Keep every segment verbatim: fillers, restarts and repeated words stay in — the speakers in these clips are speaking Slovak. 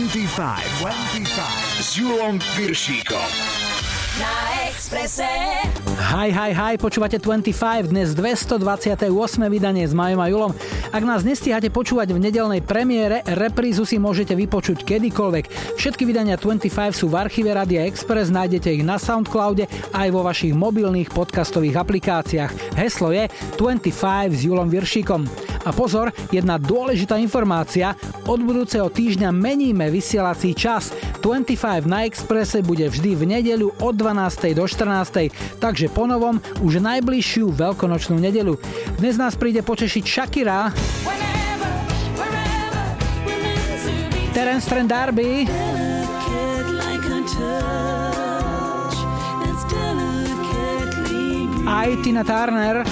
dvadsaťpäť s Júlom Viršíkom. Na Expresse. Hi, hi, hi, počúvate dvadsaťpäť, dnes dvestodvadsiate ôsme vydanie s Majom a Julom. Ak nás nestíhate počúvať v nedeľnej premiére, reprízu si môžete vypočuť kedykoľvek. Všetky vydania dvadsaťpäť sú v archíve Rádia Express, nájdete ich na Soundcloude aj vo vašich mobilných podcastových aplikáciách. Heslo je dvadsaťpäť s Julom Viršíkom. A pozor, jedna dôležitá informácia, od budúceho týždňa meníme vysielací čas. dvadsaťpäť na Expresse bude vždy v nedeľu od dvanástej do štrnástej, takže ponovom už najbližšiu veľkonočnú nedeľu. Dnes nás príde potešiť Shakira, whenever, wherever, whenever Terence Trent D'Arby, aj Tina Turner.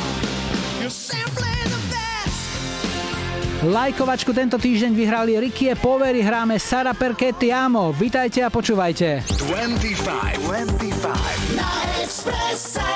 Lajkovačku tento týždeň vyhrali Ricchi e Poveri, hráme Sarà Perché Ti Amo. Vitajte a počúvajte. dvadsaťpäť, dvadsaťpäť na Expresse.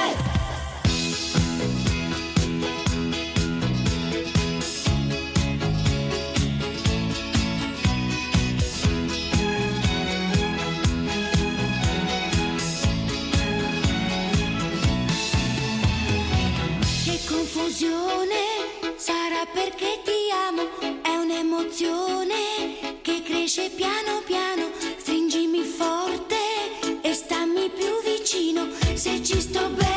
Sarà perché ti amo, è un'emozione che cresce piano piano, stringimi forte e stammi più vicino, se ci sto bene.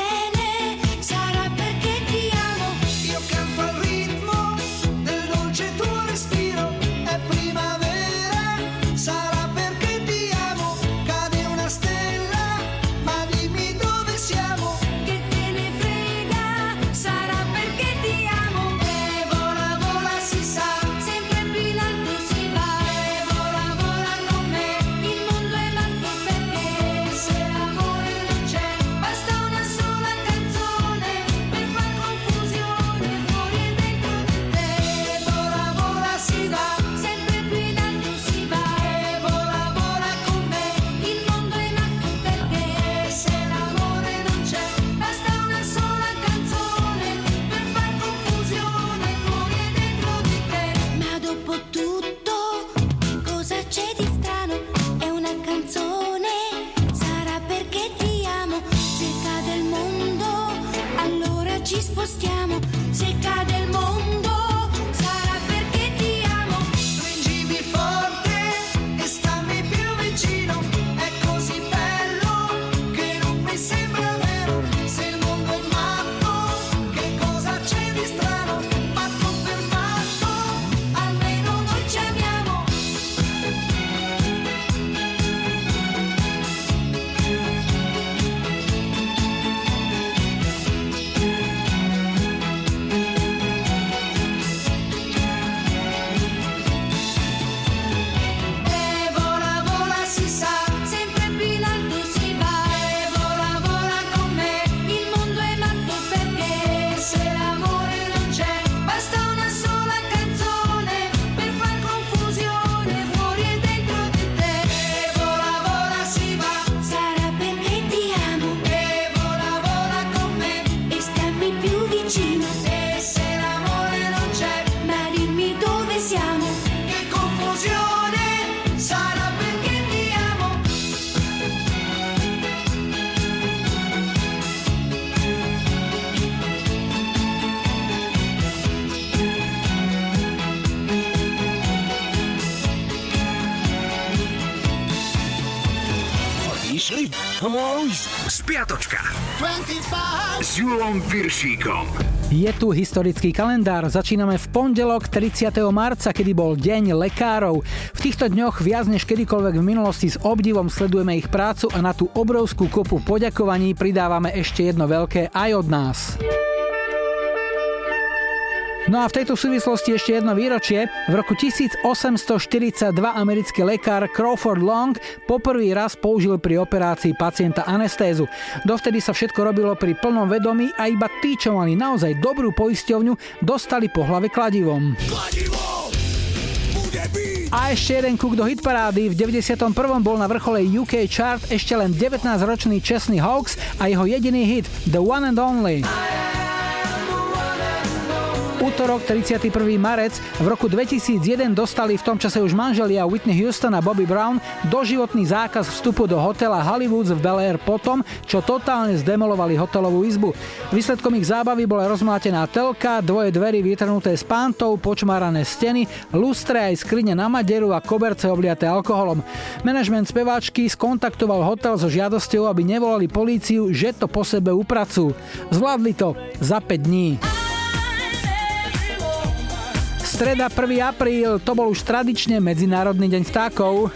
Spiatočka s Júlom Viršíkom. Je tu historický kalendár. Začíname v pondelok tridsiateho marca, kedy bol Deň lekárov. V týchto dňoch viac než kedykoľvek v minulosti s obdivom sledujeme ich prácu a na tú obrovskú kopu poďakovaní pridávame ešte jedno veľké aj od nás. No a v tejto súvislosti ešte jedno výročie. V roku tisícosemstoštyridsaťdva americký lekár Crawford Long poprvý raz použil pri operácii pacienta anestézu. Dovtedy sa všetko robilo pri plnom vedomí a iba tí, čo mali naozaj dobrú poisťovňu, dostali po hlave kladivom. Kladivo! A ešte jeden kuk do hitparády. V deväťdesiatom prvom bol na vrchole ú ká chart ešte len devätnásťročný Chesney Hawkes a jeho jediný hit The One and Only. Útorok tridsiateho prvého marca v roku dvetisícjeden dostali v tom čase už manželia Whitney Houston a Bobby Brown doživotný zákaz vstupu do hotela Hollywoods v Bel Air potom, čo totálne zdemolovali hotelovú izbu. Výsledkom ich zábavy bola rozmlátená telka, dvoje dverí vytrhnuté z pántov, počmárané steny, lustre aj skrine na maderu a koberce obliaté alkoholom. Manažment speváčky skontaktoval hotel so žiadosťou, aby nevolali políciu, že to po sebe upracujú. Zvládli to za päť dní. Streda prvého apríla, to bol už tradične Medzinárodný deň vtákov.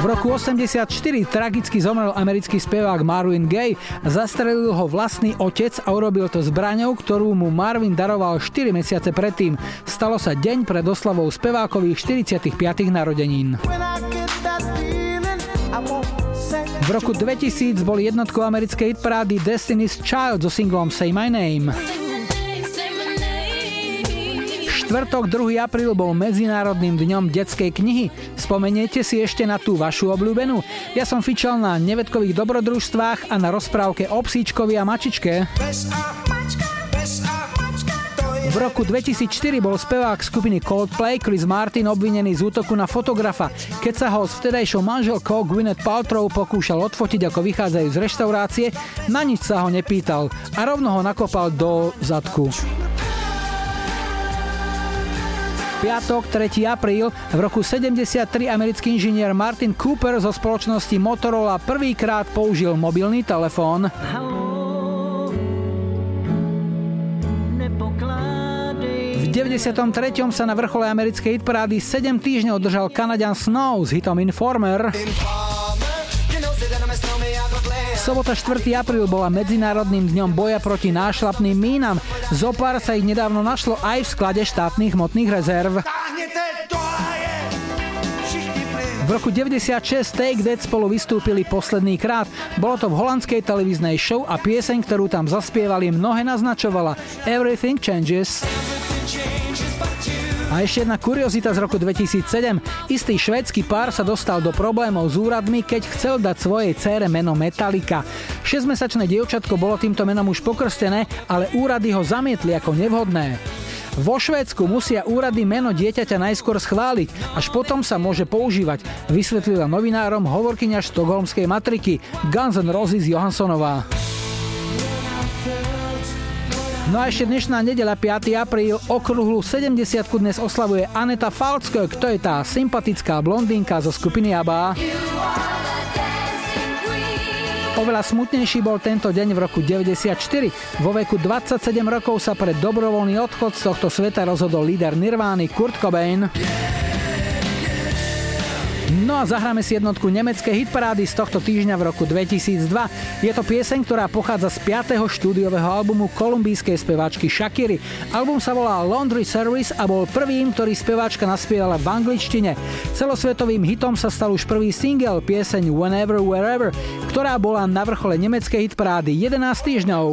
V roku osemdesiatštyri tragicky zomrel americký spevák Marvin Gaye. Zastrelil ho vlastný otec a urobil to zbraňou, ktorú mu Marvin daroval štyri mesiace predtým. Stalo sa deň pred oslavou spevákových štyridsiatych piatych narodenín. V roku dvetisíc bol jednotkou americkej hitparády Destiny's Child so singlom Say My Name. Štvrtok druhého apríla bol Medzinárodným dňom detskej knihy. Spomeniete si ešte na tú vašu obľúbenú? Ja som fičal na nevedkových dobrodružstvách a na rozprávke o psíčkovi a mačičke. V roku dvetisícštyri bol spevák skupiny Coldplay Chris Martin obvinený z útoku na fotografa, keď sa ho s vtedajšou manželkou Gwyneth Paltrow pokúšal odfotiť, ako vychádzajú z reštaurácie, na nič sa ho nepýtal a rovno ho nakopal do zadku. Piatok, tretieho apríla, v roku sedemdesiattri americký inžinier Martin Cooper zo spoločnosti Motorola prvýkrát použil mobilný telefón. V deväťdesiatom treťom sa na vrchole americkej hitparády sedem týždňov držal Kanaďan Snow s hitom Informer. Sobota štvrtého apríla bola Medzinárodným dňom boja proti nášlapným mínam. Zopár sa ich nedávno našlo aj v sklade štátnych hmotných rezerv. V roku deväťdesiatšesť Take That spolu vystúpili posledný krát. Bolo to v holandskej televíznej show a pieseň, ktorú tam zaspievali, mnohé naznačovala Everything Changes. A ešte jedna kuriozita z roku dvetisícsedem. Istý švédsky pár sa dostal do problémov s úradmi, keď chcel dať svojej dcére meno Metallica. šesťmesačné dievčatko bolo týmto menom už pokrstené, ale úrady ho zamietli ako nevhodné. Vo Švédsku musia úrady meno dieťaťa najskôr schváliť, až potom sa môže používať, vysvetlila novinárom hovorkyňa štokholmskej matriky Guns N' Roses Johanssonová. No a ešte dnešná nedeľa, piateho apríla, okrúhlu sedemdesiatku dnes oslavuje Aneta Falcková, kto je tá sympatická blondínka zo skupiny ABBA. Oveľa smutnejší bol tento deň v roku deväťdesiatštyri. Vo veku dvadsaťsedem rokov sa pre dobrovoľný odchod z tohto sveta rozhodol líder Nirvány Kurt Cobain. No a zahráme si jednotku nemeckej hitparády z tohto týždňa v roku dvetisícdva. Je to pieseň, ktorá pochádza z piateho štúdiového albumu kolumbijskej speváčky Shakiry. Album sa volá Laundry Service a bol prvým, ktorý speváčka naspievala v angličtine. Celosvetovým hitom sa stal už prvý single, pieseň Whenever, Wherever, ktorá bola na vrchole nemeckej hitparády jedenásť týždňov.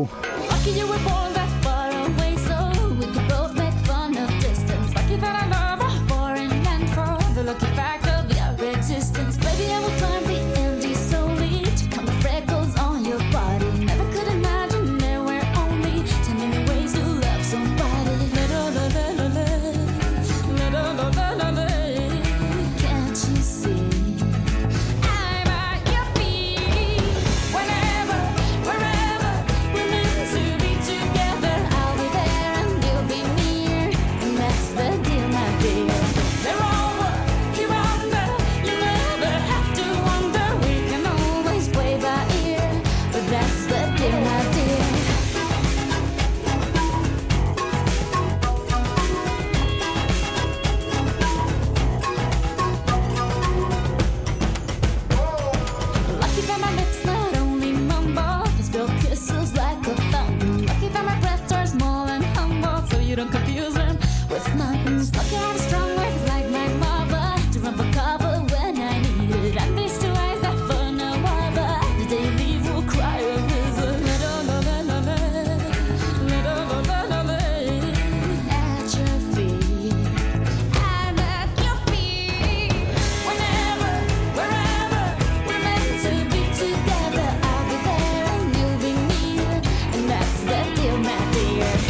Yeah.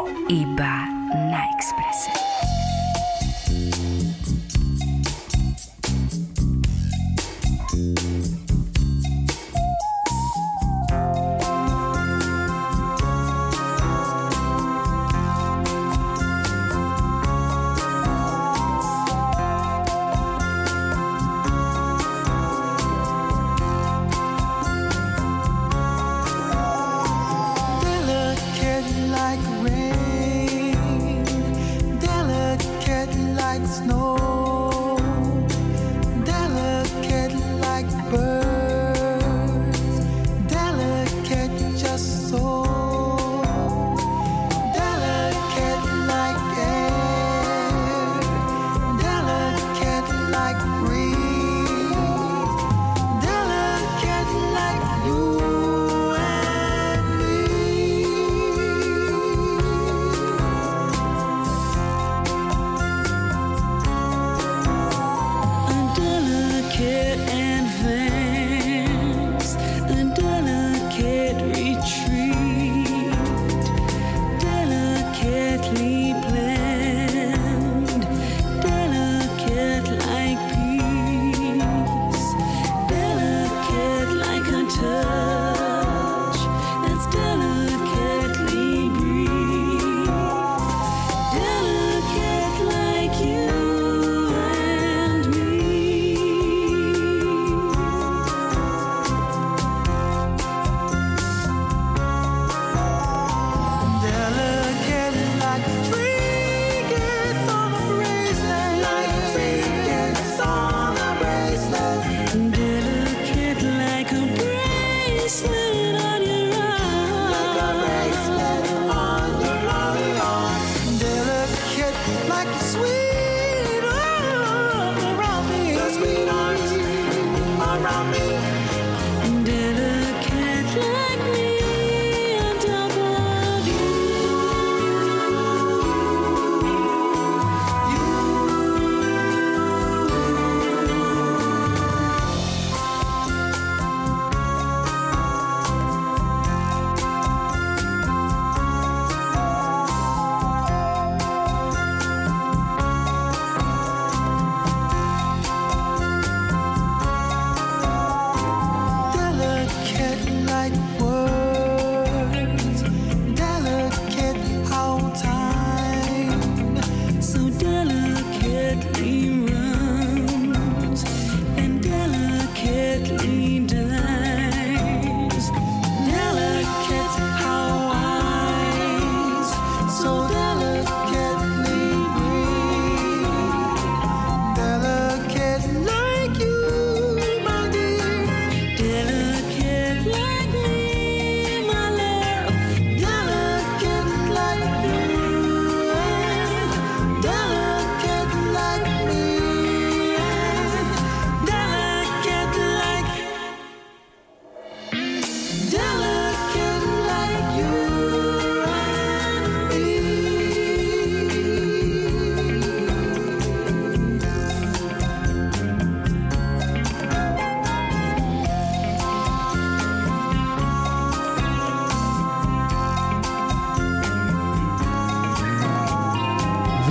Toto. Iba na Exprese.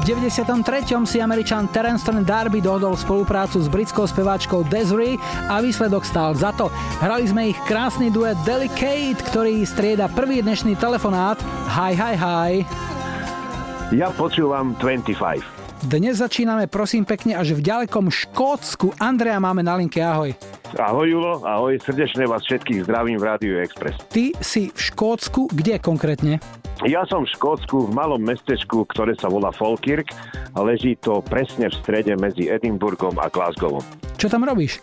V deväťdesiatom treťom si Američan Terence Trent D'Arby dohodol spoluprácu s britskou speváčkou Desiree a výsledok stál za to. Hrali sme ich krásny duet Delicate, ktorý strieda prvý dnešný telefonát. Hi, hi, hi. Ja počúvam dvadsaťpäť. Dnes začíname, prosím pekne, až v ďalekom Škótsku. Andrea máme na linke, ahoj. Ahoj Julo, ahoj, srdečne vás všetkých zdravím v Rádiu Express. Ty si v Škótsku, kde konkrétne? Ja som v Škótsku, v malom mestečku, ktoré sa volá Falkirk, a leží to presne v strede medzi Edinburghom a Glasgovom. Čo tam robíš?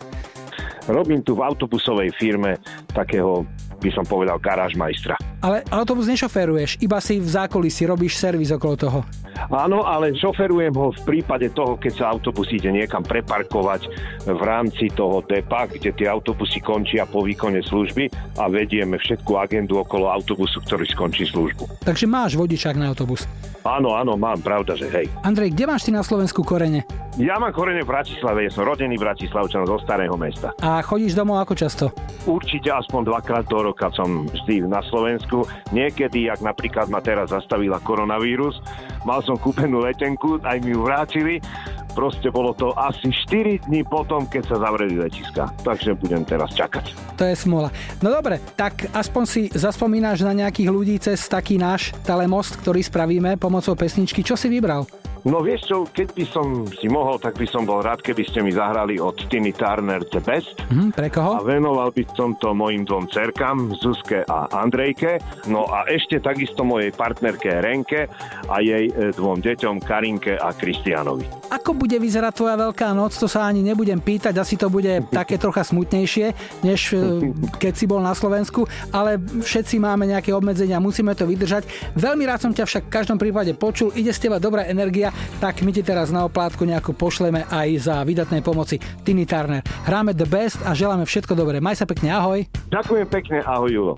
Robím tu v autobusovej firme takého, by som povedal, garážmajstra. Ale autobus nešoféruješ, iba si v zákulisí robíš servis okolo toho. Áno, ale šoferujem ho v prípade toho, keď sa autobus ide niekam preparkovať v rámci toho depa, kde tie autobusy končia po výkone služby, a vedieme všetku agendu okolo autobusu, ktorý skončí službu. Takže máš vodičák na autobus? Áno, áno, mám, pravda, že hej. Andrej, kde máš ty na Slovensku korene? Ja mám korene v Bratislave, ja som rodený Bratislavčan zo Starého Mesta. A chodíš domov ako často? Určite aspoň dvakrát do roka som vždy na Slovensku. Niekedy, jak napríklad ma teraz zastavila koronavírus, mal som kúpenú letenku, aj mi ju vrátili. Proste bolo to asi štyri dni potom, keď sa zavreli letiská. Takže budem teraz čakať. To je smola. No dobre, tak aspoň si zaspomínaš na nejakých ľudí cez taký náš telemost, ktorý spravíme pomocou pesničky. Čo si vybral? No vieš čo, keď by som si mohol, tak by som bol rád, keby ste mi zahrali od Tiny Turner The Best. Mm, pre koho? A venoval by som to mojim dvom dcerkám, Zuzke a Andrejke. No a ešte takisto mojej partnerke Renke a jej dvom deťom Karinke a Kristianovi. Ako bude vyzerať tvoja Veľká noc, to sa ani nebudem pýtať, asi to bude také trocha smutnejšie, než keď si bol na Slovensku, ale všetci máme nejaké obmedzenia, musíme to vydržať. Veľmi rád som ťa však v každom prípade počul, ide z teba dobrá energia. Tak my ti teraz na oplátku nejakú pošleme aj za výdatnej pomoci Tiny Turner. Hráme The Best a želáme všetko dobré. Maj sa pekne, ahoj. Ďakujem pekne, ahoj Julo.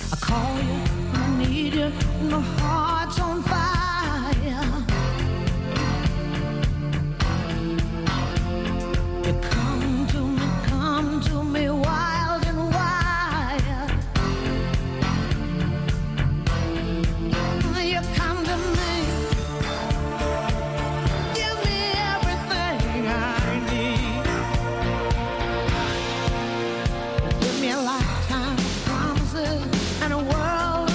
And a world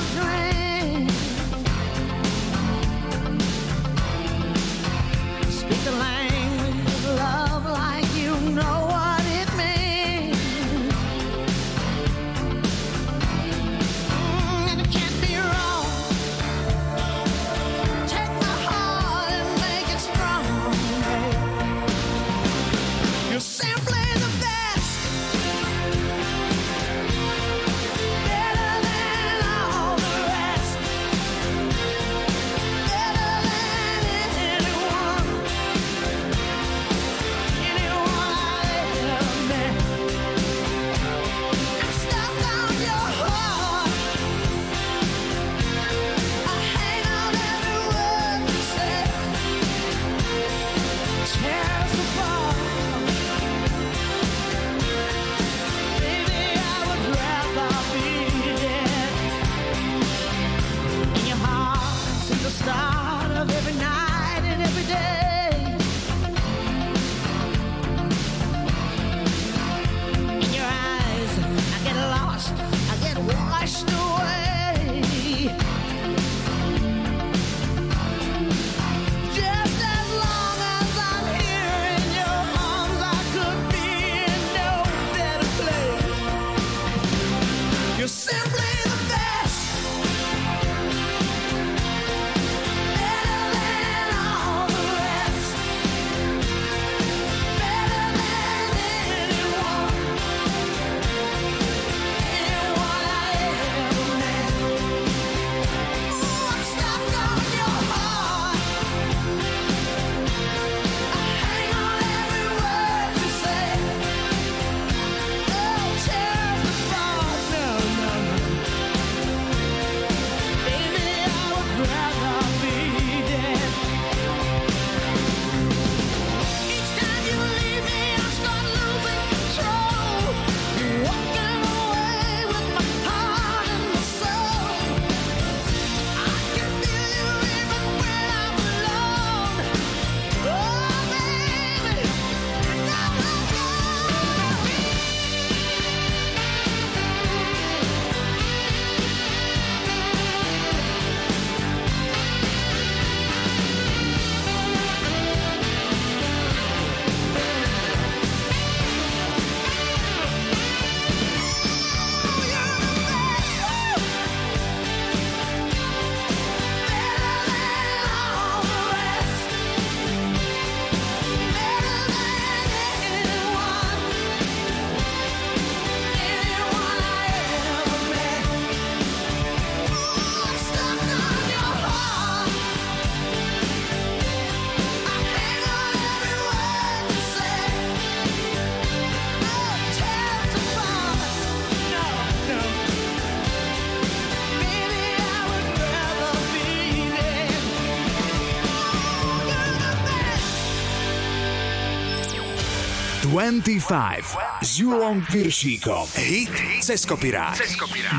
dvadsaťpäť s Júlom Viršíkom. Hit cez kopirát.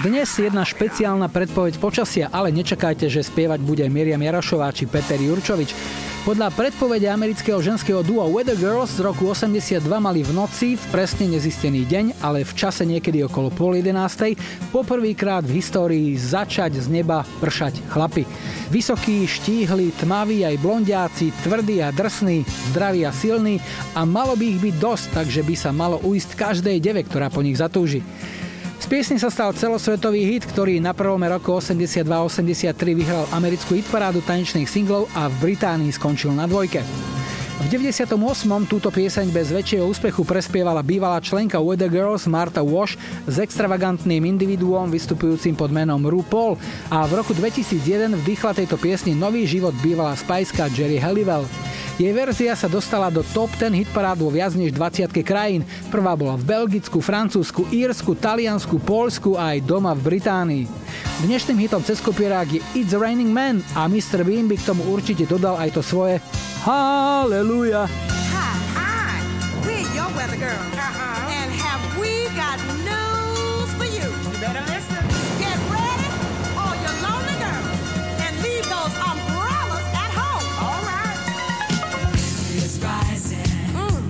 Dnes jedna špeciálna predpoveď počasia, ale nečakajte, že spievať bude Miriam Jarašová či Peter Jurčovič. Podľa predpovede amerického ženského dua Weather Girls z roku osemdesiatdva mali v noci, v presne nezistený deň, ale v čase niekedy okolo pol jedenástej, poprvýkrát v histórii začať z neba pršať chlapi. Vysokí, štíhli, tmaví aj blondiáci, tvrdí a drsní, zdraví a silní a malo by ich byť dosť, takže by sa malo uísť každej deve, ktorá po nich zatúži. Z piesne sa stal celosvetový hit, ktorý na prvome roku osemdesiatdva osemdesiattri vyhral americkú hitparádu tanečných singlov a v Británii skončil na dvojke. V deväťdesiatom ôsmom túto pieseň bez väčšieho úspechu prespievala bývalá členka Weather Girls Martha Wash s extravagantným individuom vystupujúcim pod menom RuPaul a v roku dvetisícjeden vdýchla tejto piesni nový život bývalá spajska Jerry Halliwell. Jej verzia sa dostala do top ten hitparád vo viac než dvadsiatke krajín. Prvá bola v Belgicku, Francúzsku, Írsku, Taliansku, Poľsku a aj doma v Británii. Dnešným hitom cez kopirák je It's a Raining Man a mister Bean by k tomu určite dodal aj to svoje Hallelujah. Hi, hi, we're your weather girl. Uh-huh. And have we got news for you. You better listen. Get ready, all your lonely girls, and leave those umbrellas at home. All right. It's rising, mm,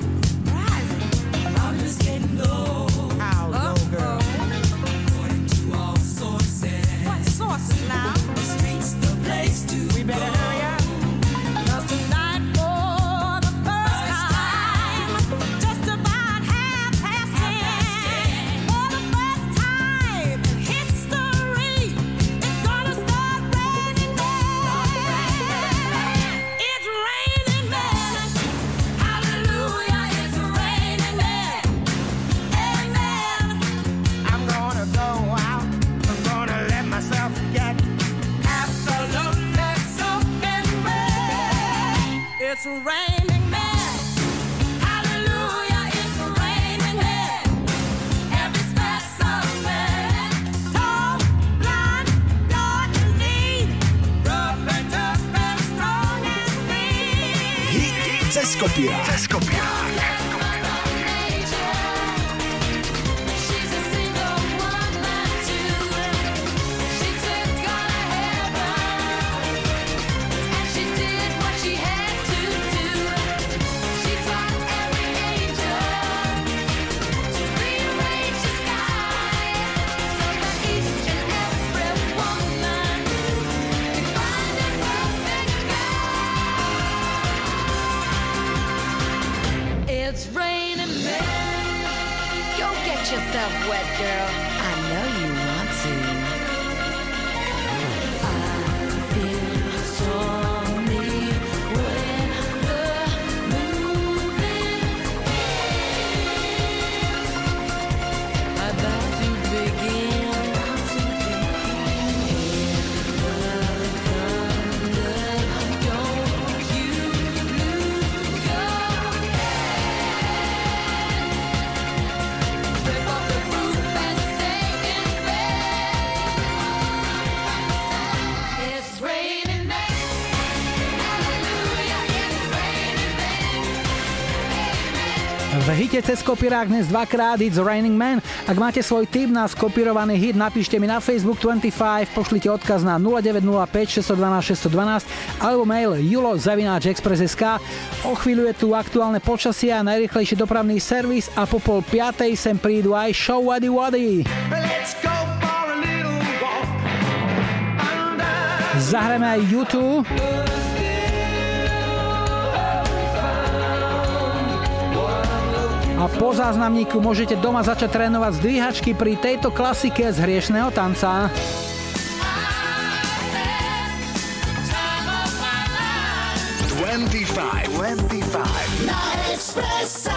rising. I'm just getting low. How low, girl? According to all sources. What sources now? The streets, the place to we better go. Hurry up. Cause tonight for the first, first time, time, just about half past ten, for the first time in history, it's gonna start raining men. It's raining men. Hallelujah, it's raining men. Amen. I'm gonna go out. I'm gonna let myself get absolutely soaking wet. It's raining men. Hallelujah, it's raining men. Every specimen, tall, blind, dark and lean, rough and tough and strong and mean. Hit cez kopirát. Cez kopirát. It's raining men. Go get yourself wet, girl. I know you want to. I feel stormy when the moon is about to begin. V hite cez kopirák dnes dvakrát It's Raining Man. Ak máte svoj tip na skopirovaný hit, napíšte mi na Facebook dvadsaťpäť, pošlite odkaz na nula deväť nula päť šesť jedna dva šesť jedna dva alebo mail julo zavináč express bodka es ká. O chvíľu je tu aktuálne počasie a najrýchlejší dopravný servis a po pol piatej sem prídu aj Show Wadi Wadi. Zahrajme aj YouTube. A po záznamníku môžete doma začať trénovať zdvíhačky pri tejto klasike z hriešného tanca. dvadsaťpäť, dvadsaťpäť na Expresse.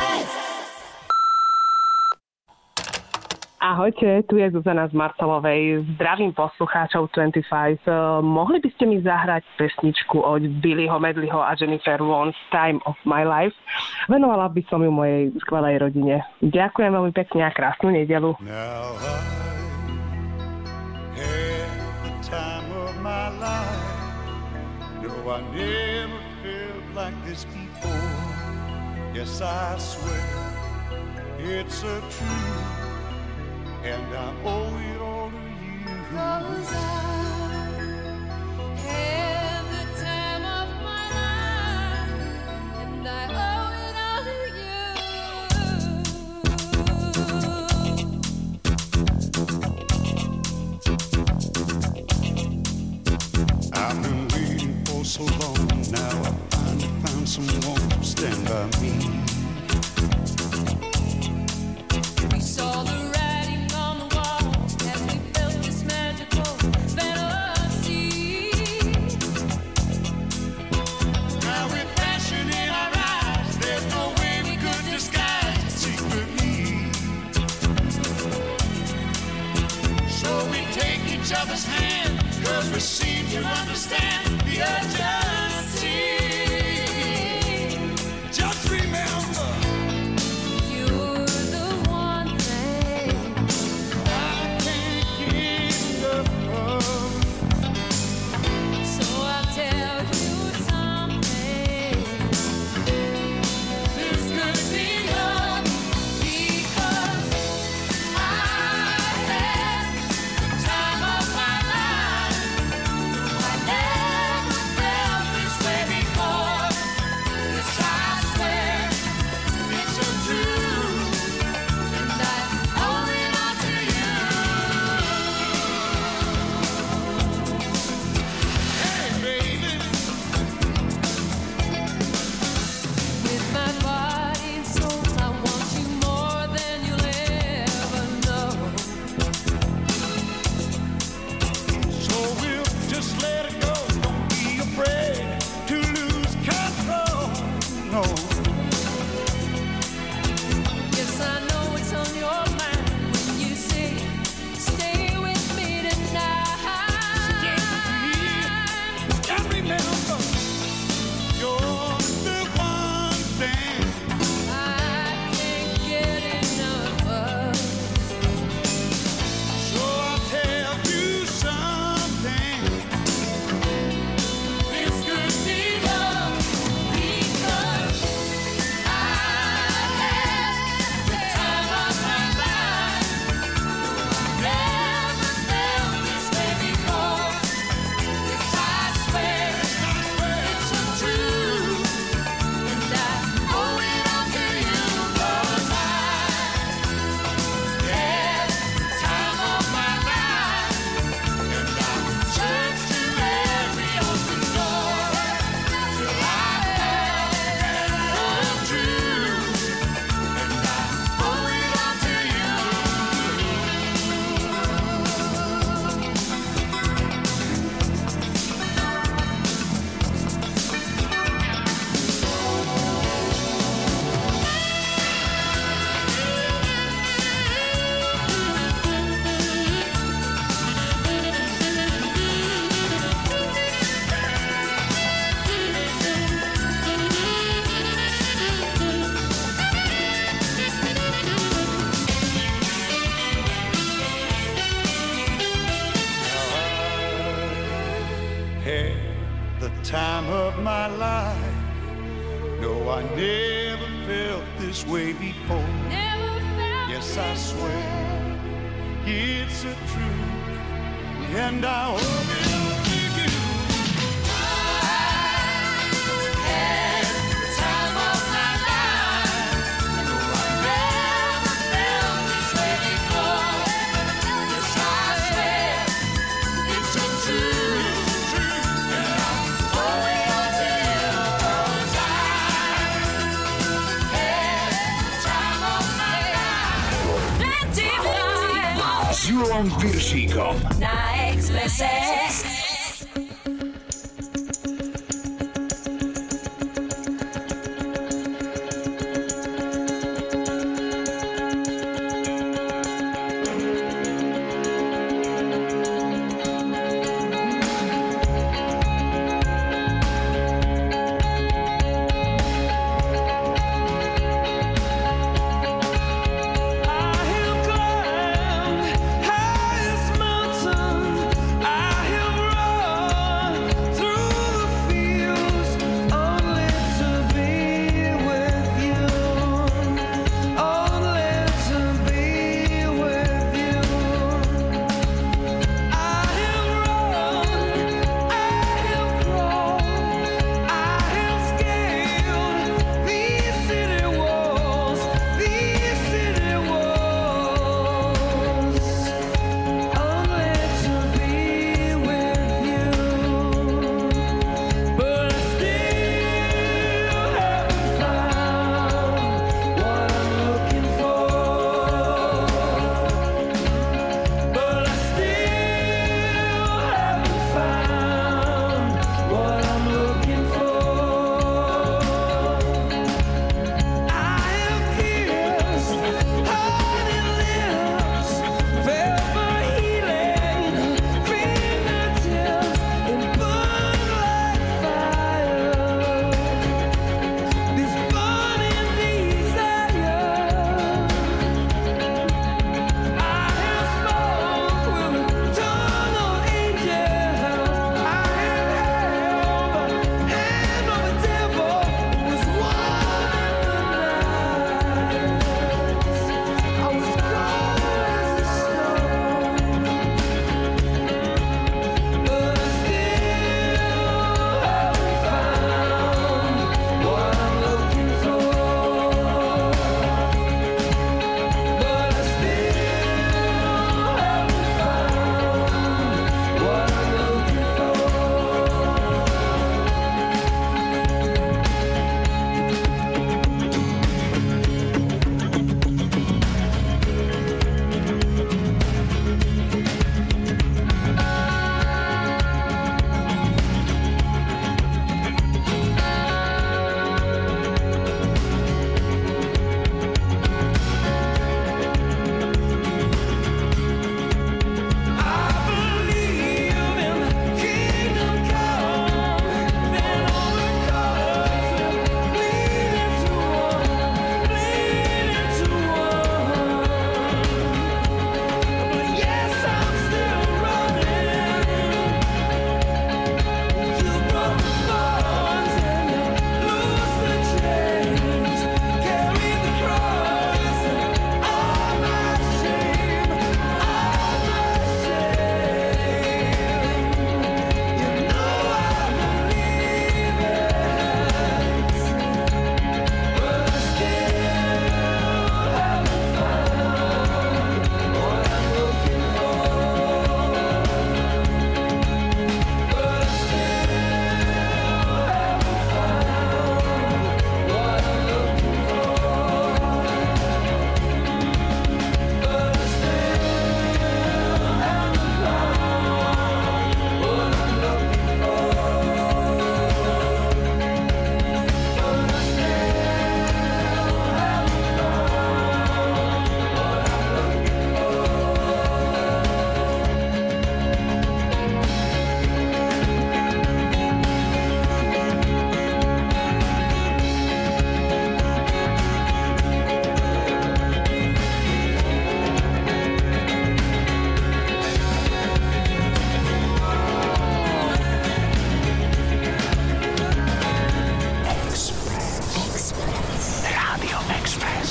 Ahojte, tu je Zuzana z Marcelovej. Zdravím poslucháčov dvadsaťpäť. Mohli by ste mi zahrať pesničku od Billyho Medleyho a Jennifer Warnes Time of my life? Venovala by som ju mojej skvelej rodine. Ďakujem veľmi pekne a krásnu nedeľu. Now I had the time of my life. No, I never felt like this before. Yes, I swear It's a truth, and I owe it all to you. 'Cause I had the time of my life, and I owe it all to you. I've been waiting for so long, now I finally found someone to stand by me. Júlom Viršíkom na Expresse.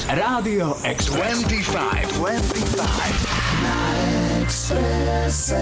Rádio Express. dvadsaťpäť, dvadsaťpäť na Expresse.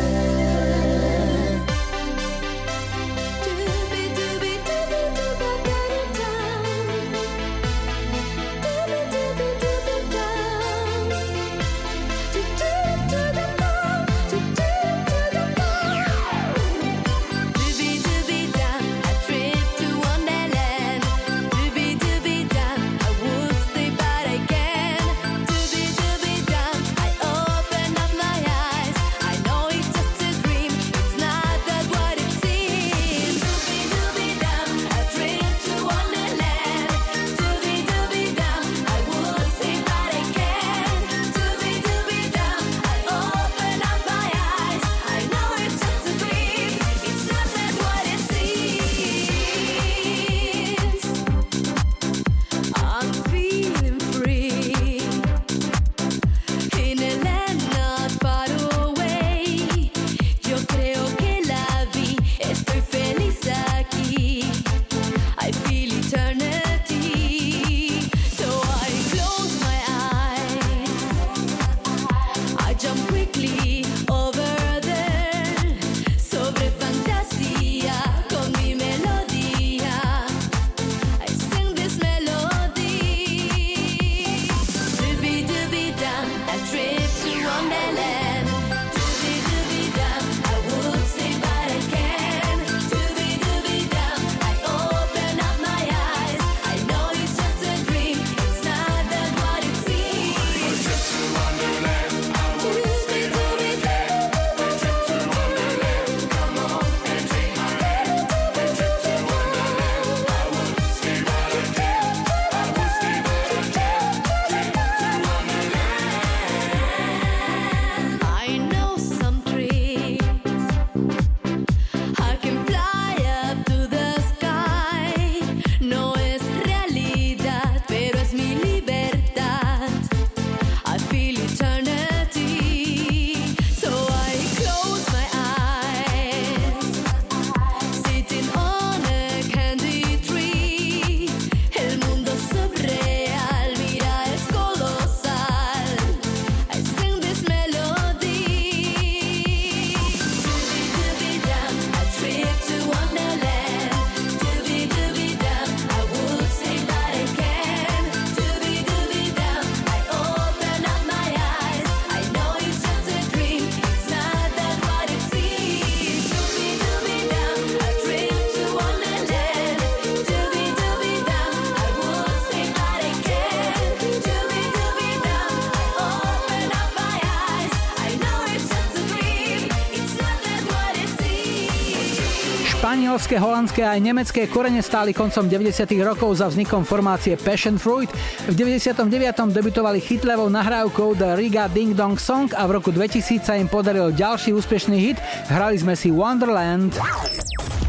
Španielské, holandské a aj nemecké korene stáli koncom deväťdesiatych rokov za vznikom formácie Passion Fruit. V deväťdesiatom deviatom debutovali hitľavou nahrávkou The Riga Ding Dong Song a v roku dvetisíc sa im podaril ďalší úspešný hit. Hrali sme si Wonderland.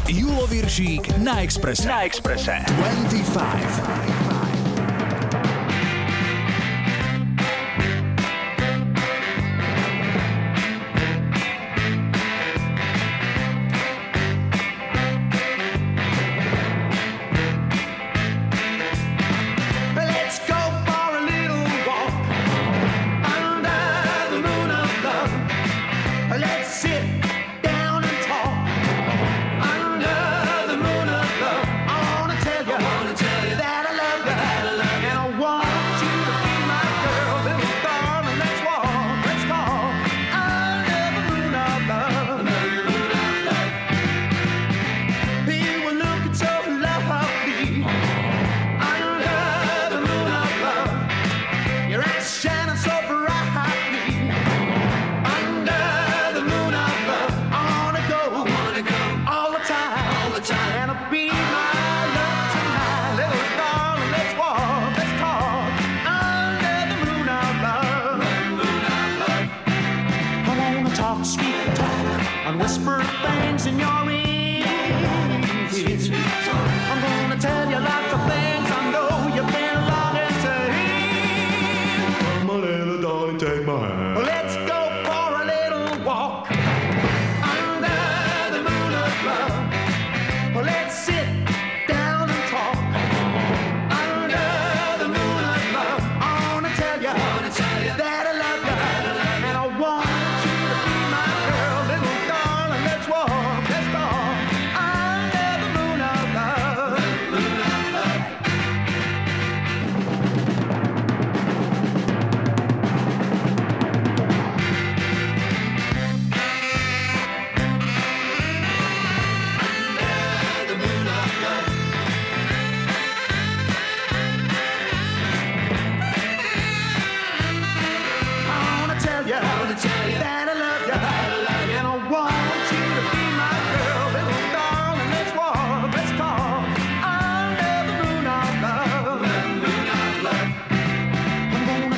Júlo Viršík na Expresse. Na Expresse. dvadsaťpäť. Oh!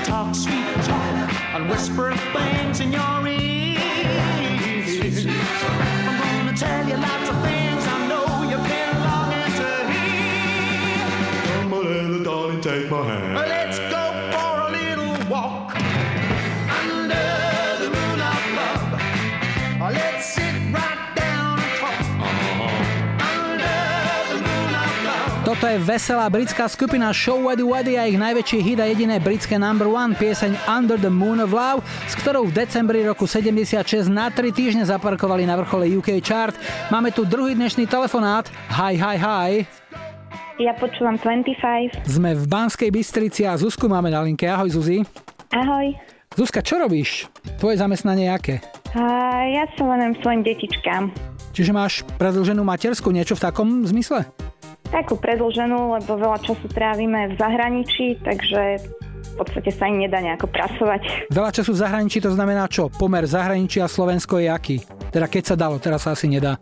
talk sweet talk and whisper things in your ears. I'm gonna tell you lots of things I know you've been longing to hear. Come on, little darling, take my hand. Well, let's go for a little walk under the moon of love. Let's sit right down and talk under the moon of love. Toto je veselá britská skupina Show Weddy Weddy a ich najväčší hit a jediné britské number one, pieseň Under the Moon of Love, s ktorou v decembri roku sedemdesiatšesť na tri týždne zaparkovali na vrchole ú ká chart. Máme tu druhý dnešný telefonát. Hi, hi, hi. Ja počúvam dvadsaťpäť. Sme v Banskej Bystrici a Zuzku máme na linke. Ahoj, Zuzi. Ahoj. Zuzka, čo robíš? Tvoje zamestnanie je aké? Uh, ja sa venujem svojim detičkám. Čiže máš predĺženú matersku, niečo v takom zmysle? Takú predĺženú, lebo veľa času trávime v zahraničí, takže v podstate sa im nedá nejako pracovať. Veľa času v zahraničí, to znamená čo? Pomer zahraničia a Slovensko je aký? Teda keď sa dalo, teraz sa asi nedá.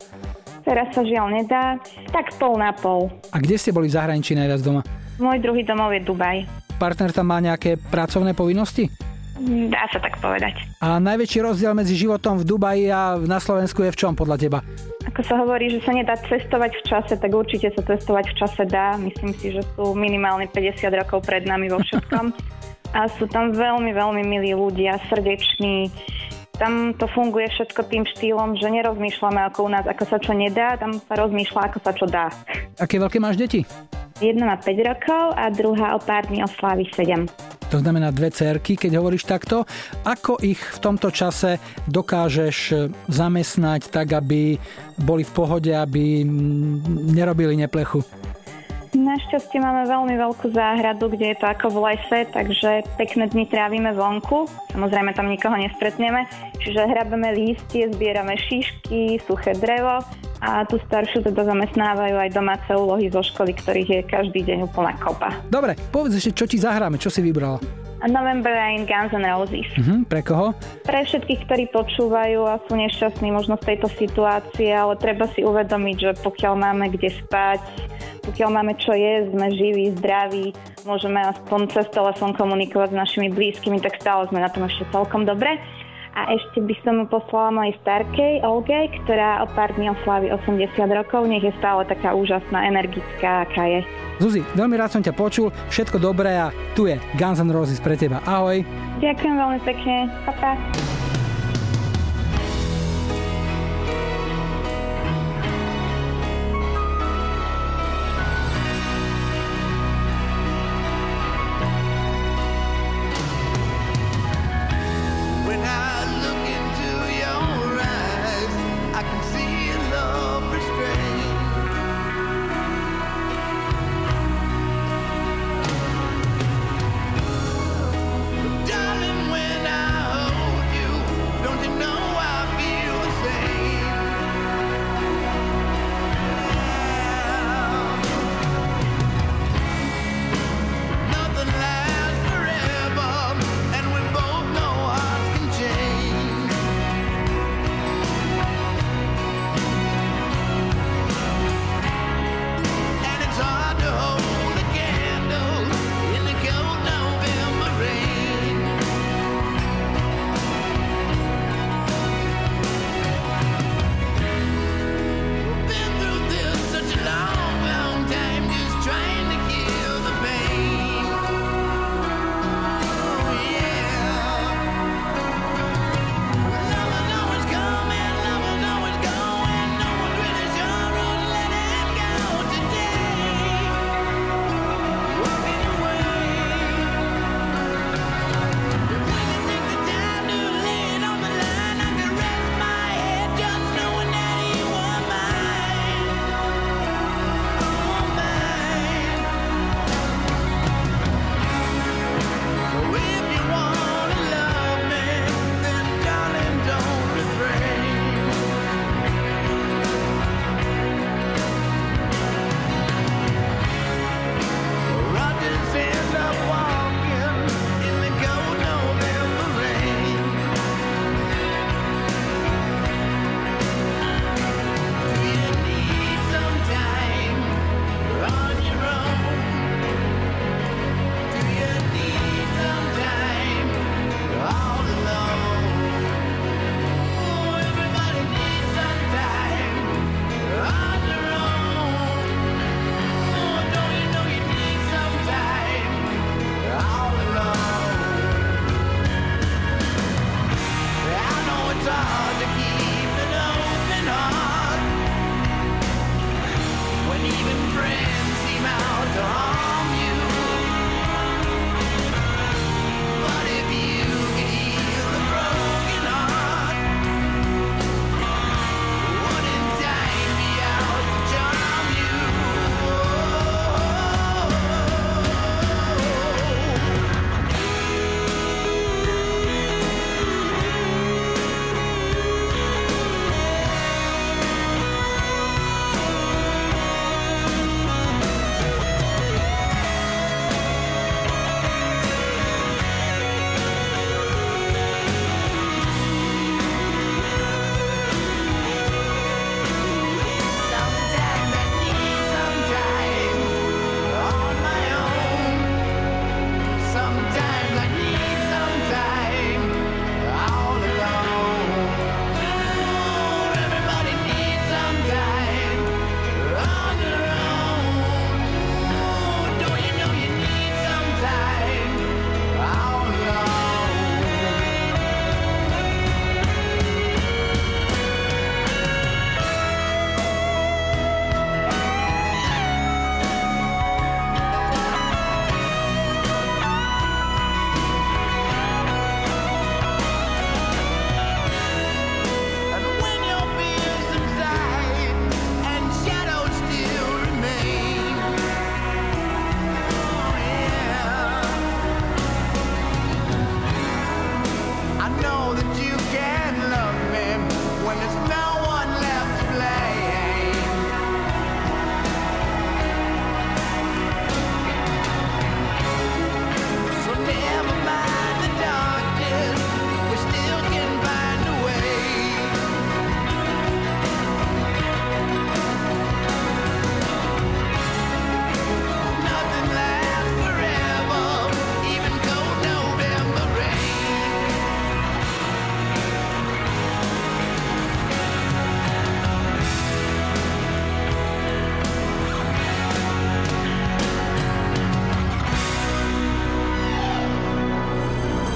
Teraz sa žiaľ nedá, tak pol na pol. A kde ste boli v zahraničí najviac doma? Môj druhý domov je Dubaj. Partner tam má nejaké pracovné povinnosti? Dá sa tak povedať. A najväčší rozdiel medzi životom v Dubaji a na Slovensku je v čom podľa teba? Ako sa hovorí, že sa nedá cestovať v čase, tak určite sa cestovať v čase dá. Myslím si, že sú minimálne päťdesiat rokov pred nami vo všetkom. A sú tam veľmi, veľmi milí ľudia, srdeční. Tam to funguje všetko tým štýlom, že nerozmýšľame ako u nás, ako sa čo nedá, tam sa rozmýšľa, ako sa čo dá. Aké veľké máš deti? Jedna má päť rokov a druhá o pár dní oslávi sedem. To znamená dve dcérky, keď hovoríš takto. Ako ich v tomto čase dokážeš zamestnať tak, aby boli v pohode, aby nerobili neplechu? Našťastie máme veľmi veľkú záhradu, kde je to ako v lese, takže pekné dni trávime vonku. Samozrejme, tam nikoho nestretneme. Čiže hrabeme lístie, zbierame šíšky, suché drevo a tú staršiu teda zamestnávajú aj domáce úlohy zo školy, ktorých je každý deň úplná kopa. Dobre, povedz ešte, čo ti zahráme, čo si vybrala? November Rain, Guns N' Roses. Uh-huh, pre koho? Pre všetkých, ktorí počúvajú a sú nešťastní možno z tejto situácie, ale treba si uvedomiť, že pokiaľ máme kde spať, pokiaľ máme čo jesť, sme živí, zdraví, môžeme aspoň cez telefón komunikovať s našimi blízkymi, tak stále sme na tom ešte celkom dobre. A ešte by som mu poslala mojej starkej Olge, ktorá o pár dní oslávi osemdesiat rokov, nech je stále taká úžasná, energická, aká je. Zuzi, veľmi rád som ťa počul, všetko dobré a tu je Guns N' Roses pre teba. Ahoj. Ďakujem veľmi pekne. Pa, pa. You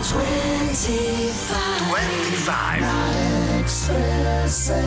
dvadsaťpäť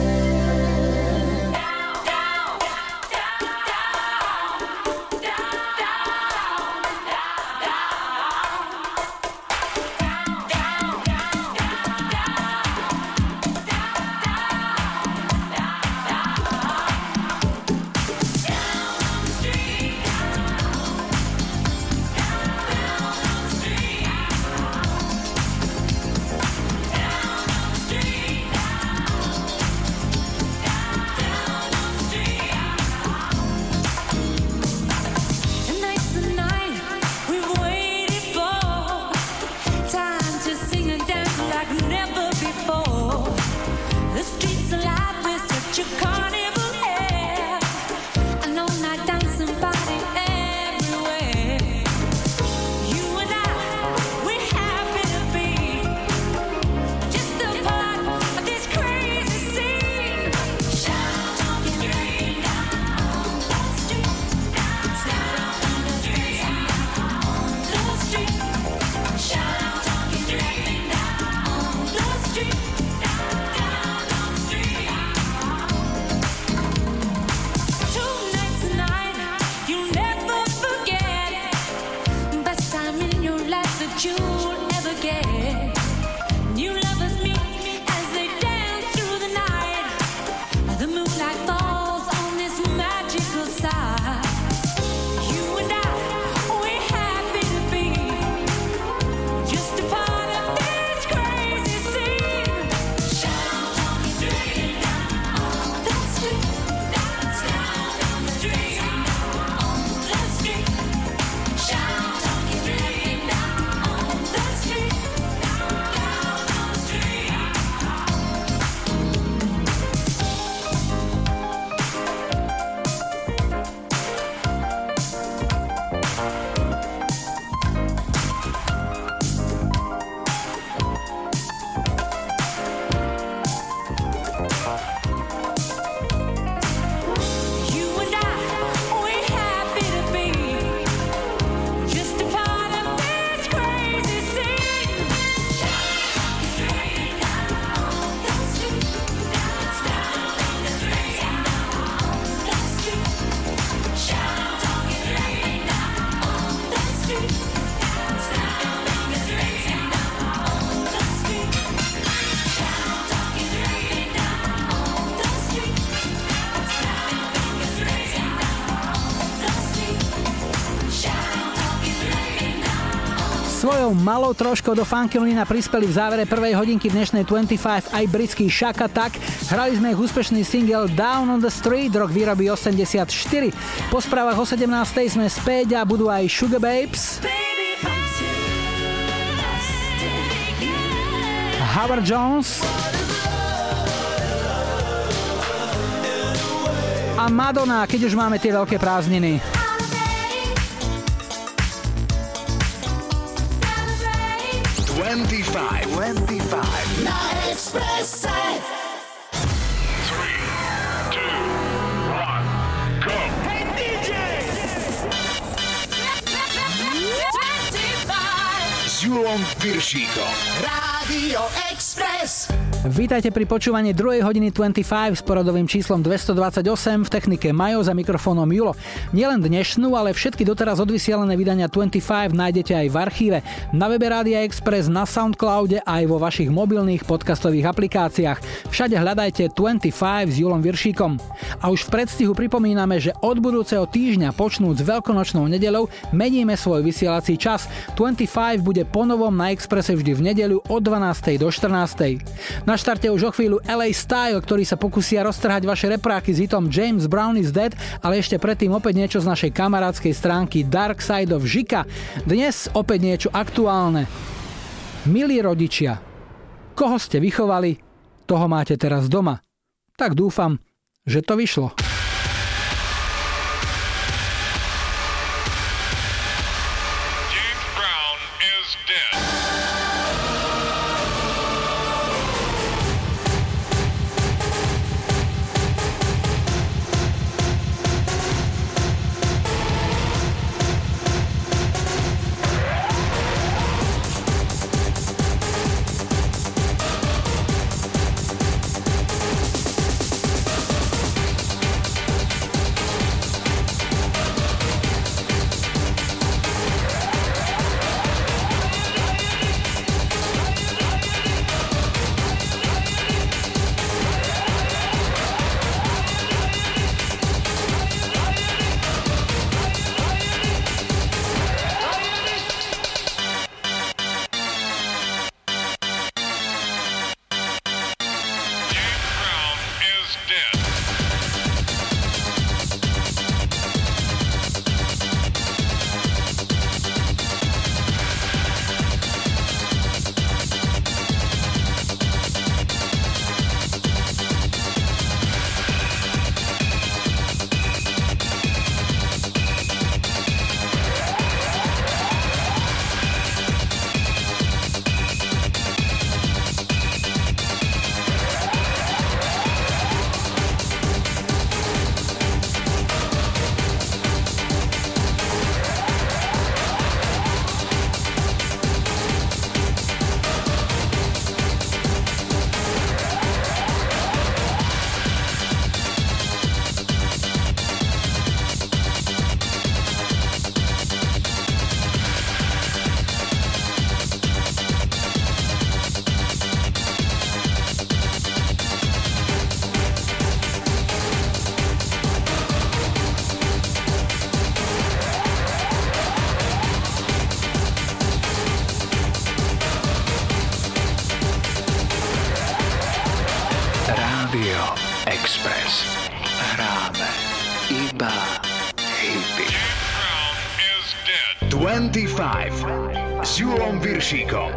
Svojou malou troškou do funkelina prispeli v závere prvej hodinky dnešnej dvadsaťpäť aj britský Shaka Tak. Hrali sme ich úspešný single Down on the Street, rok výroby osemdesiatštyri. Po správach o sedemnástej sme späť a budú aj Sugababes, Howard Jones a Madonna, keď už máme tie veľké prázdniny. dvadsaťpäť dvadsaťpäť na Expresse. tri, dva, jeden, go. Hey dý džej! dvadsaťpäť s Júlom Viršíkom. Rádio Express. Vítajte pri počúvaní druhej hodiny dvadsaťpäť s poradovým číslom dvestodvadsaťosem v technike Majo, za mikrofónom Julo. Nielen dnešnú, ale všetky doteraz odvysielané vydania dvadsaťpäť nájdete aj v archíve, na webe Rádia Express, na Soundcloude aj vo vašich mobilných podcastových aplikáciách. Všade hľadajte dvadsaťpäť s Julom Viršíkom. A už v predstihu pripomíname, že od budúceho týždňa počnúc veľkonočnou nedeľou meníme svoj vysielací čas. dvadsaťpäť bude ponovom na Expresse vždy v nedeľu od dvanástej do štrnástej. Na štarte už o chvíľu el ej Style, ktorý sa pokusia roztrhať vaše repráky s hitom James Brown is Dead, ale ešte predtým opäť niečo z našej kamarádskej stránky Dark Side of Žika. Dnes opäť niečo aktuálne. Milí rodičia, koho ste vychovali, toho máte teraz doma. Tak dúfam, že to vyšlo. Express. Hráme iba hity. dvadsaťpäť s Júlom Viršíkom.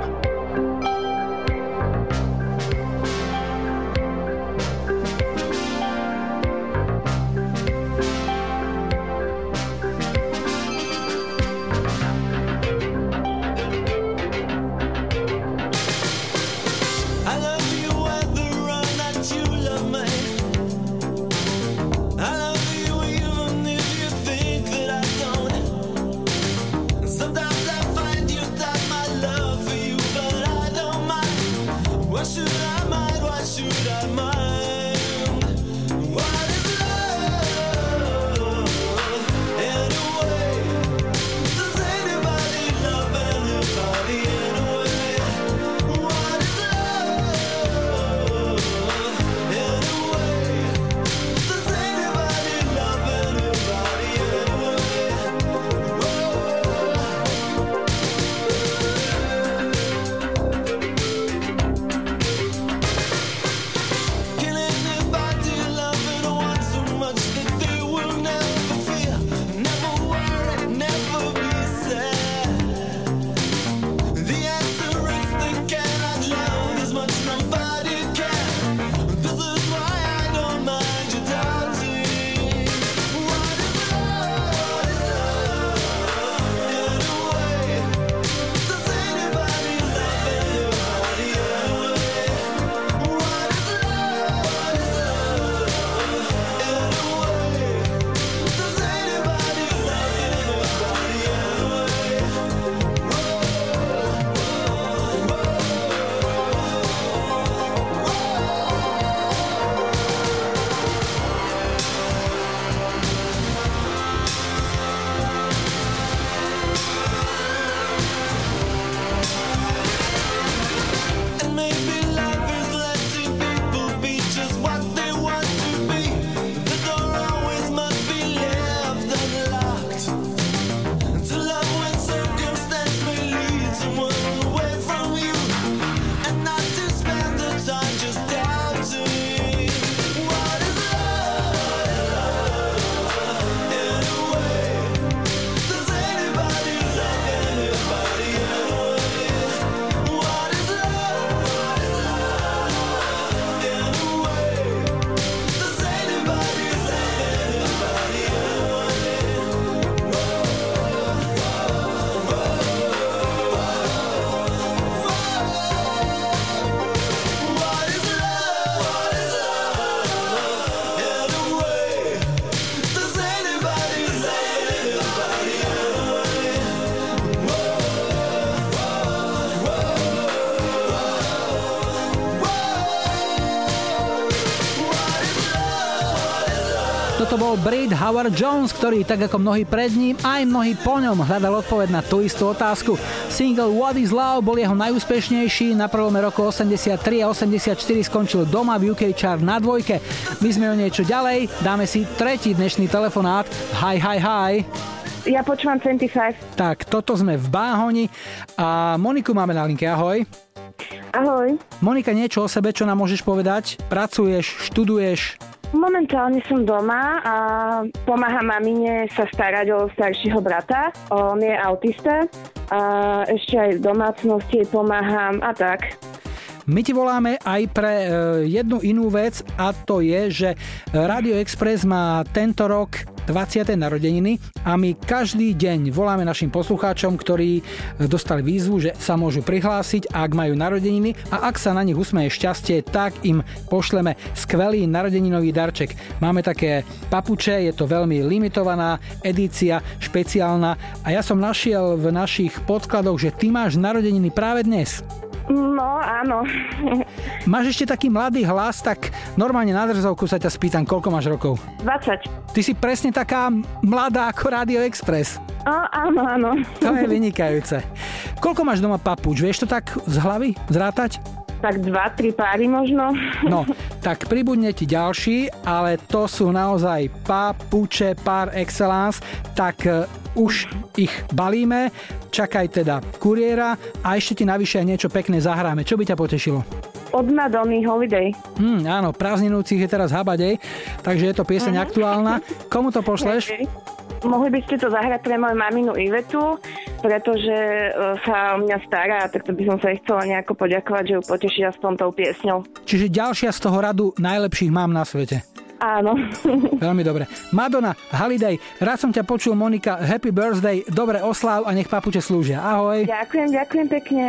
Toto bol Brit Howard Jones, ktorý, tak ako mnohí pred ním, aj mnohí po ňom hľadal odpoveď na tú istú otázku. Single What is Love bol jeho najúspešnejší, na prvom roku osemdesiattri a osemdesiatštyri skončil doma v ú ká chart na dvojke. My sme o niečo ďalej, dáme si tretí dnešný telefonát. Hi, hi, hi. Ja počúvam dvadsaťpäť. Tak, toto sme v Báhoni a Moniku máme na linke, ahoj. Ahoj. Monika, niečo o sebe, čo nám môžeš povedať? Pracuješ, študuješ? Momentálne som doma a pomáham mamine sa starať o staršieho brata. On je autista a ešte aj v domácnosti pomáham a tak. My ti voláme aj pre e, jednu inú vec a to je, že Radio Express má tento rok dvadsiate narodeniny a my každý deň voláme našim poslucháčom, ktorí dostali výzvu, že sa môžu prihlásiť, ak majú narodeniny a ak sa na nich usmeje šťastie, tak im pošleme skvelý narodeninový darček. Máme také papuče, je to veľmi limitovaná edícia, špeciálna a ja som našiel v našich podkladoch, že ty máš narodeniny práve dnes. No, áno. Máš ešte taký mladý hlas, tak normálne na drzovku sa ťa spýtam, koľko máš rokov? dvadsať. Ty si presne taká mladá ako Radio Express. O, áno, áno. To je vynikajúce. Koľko máš doma papuč? Vieš to tak z hlavy zrátať? Tak dva, tri páry možno. No, tak pribudne ti ďalší, ale to sú naozaj papuče par excellence, tak uh, už ich balíme, čakaj teda kuriéra a ešte ti navyše niečo pekné zahráme. Čo by ťa potešilo? Od Madonny Holiday. Hmm, áno, prázdninúcich je teraz habadej, takže je to pieseň uh-huh. aktuálna. Komu to pošleš? Okay. Mohli by ste to zahrať pre moju maminu Ivetu, pretože sa o mňa stará, tak to by som sa jej chcela nejako poďakovať, že ju poteší aspoň tou piesňou. Čiže ďalšia z toho radu najlepších mám na svete. Áno. Veľmi dobre. Madonna, Holiday, rád som ťa počul, Monika, happy birthday, dobre osláv a nech papuče slúžia. Ahoj. Ďakujem, ďakujem pekne.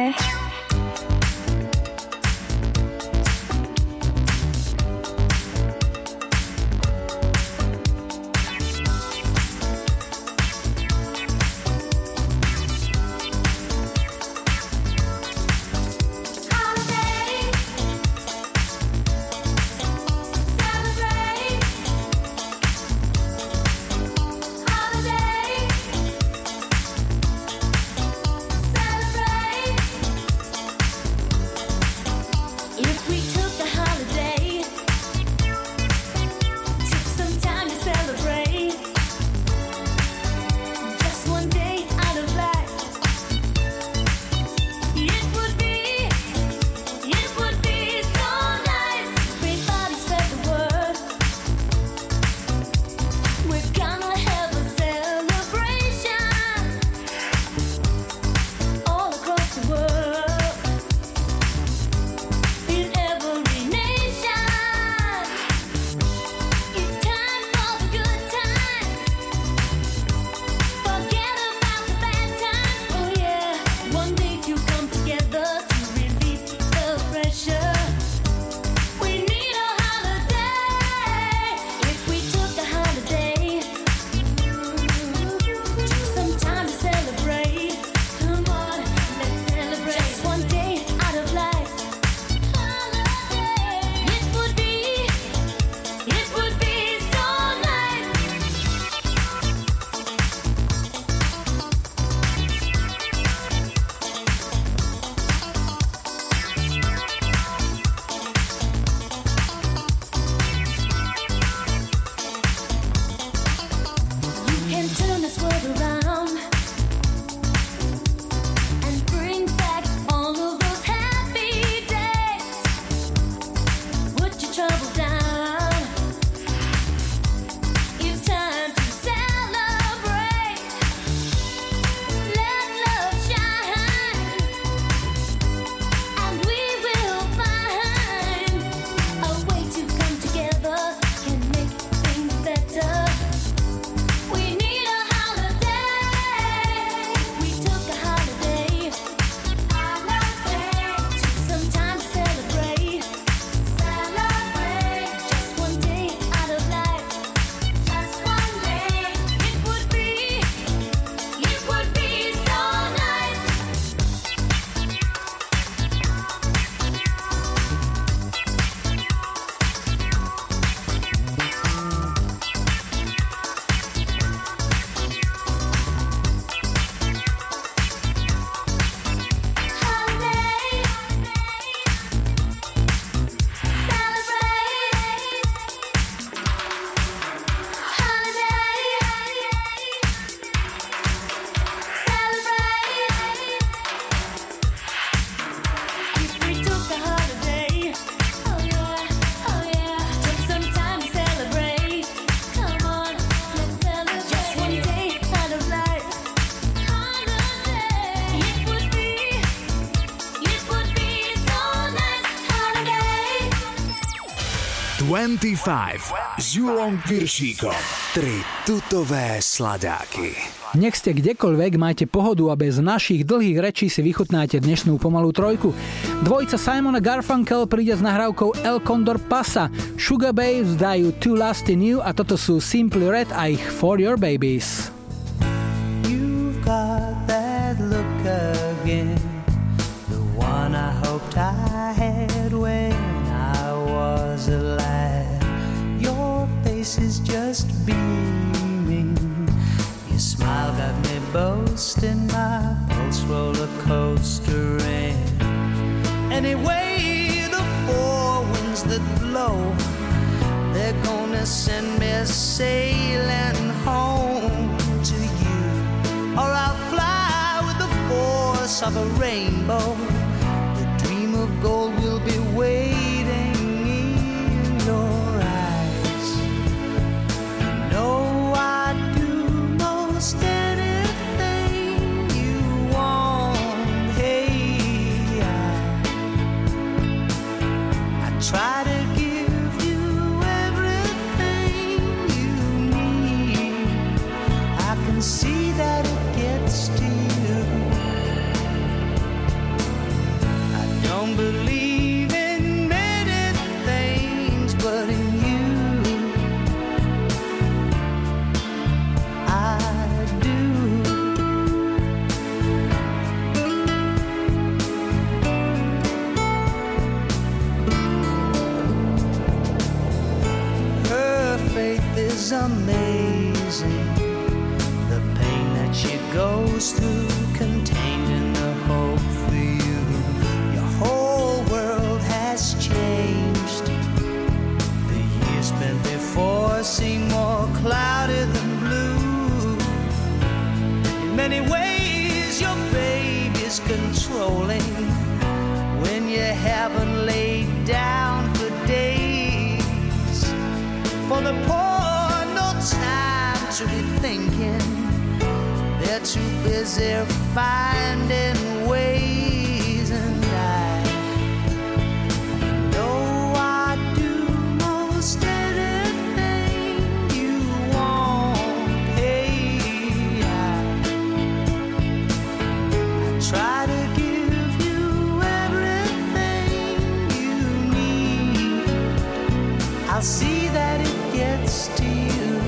dvadsaťpäť s Júlom Viršíkom. Tri tutové sladáky. Nech ste kdekoľvek, majte pohodu a bez našich dlhých rečí si vychutnáte dnešnú pomalú trojku. Dvojica Simona Garfunkel príde s nahrávkou El Condor Pasa. Sugababes dajú Two Lasting You a toto sú Simply Red a ich For Your Babies. You've got that look again, the one I hoped I had when I was alive. Is just beaming. Your smile got me boasting, my pulse roller coaster and anyway the four winds that blow, they're gonna send me sailing home to you, or I'll fly with the force of a rainbow. The dream of gold will be waiting. They're too busy finding ways, and I know I do most anything you want. Hey, I, I try to give you everything you need. I'll see that it gets to you.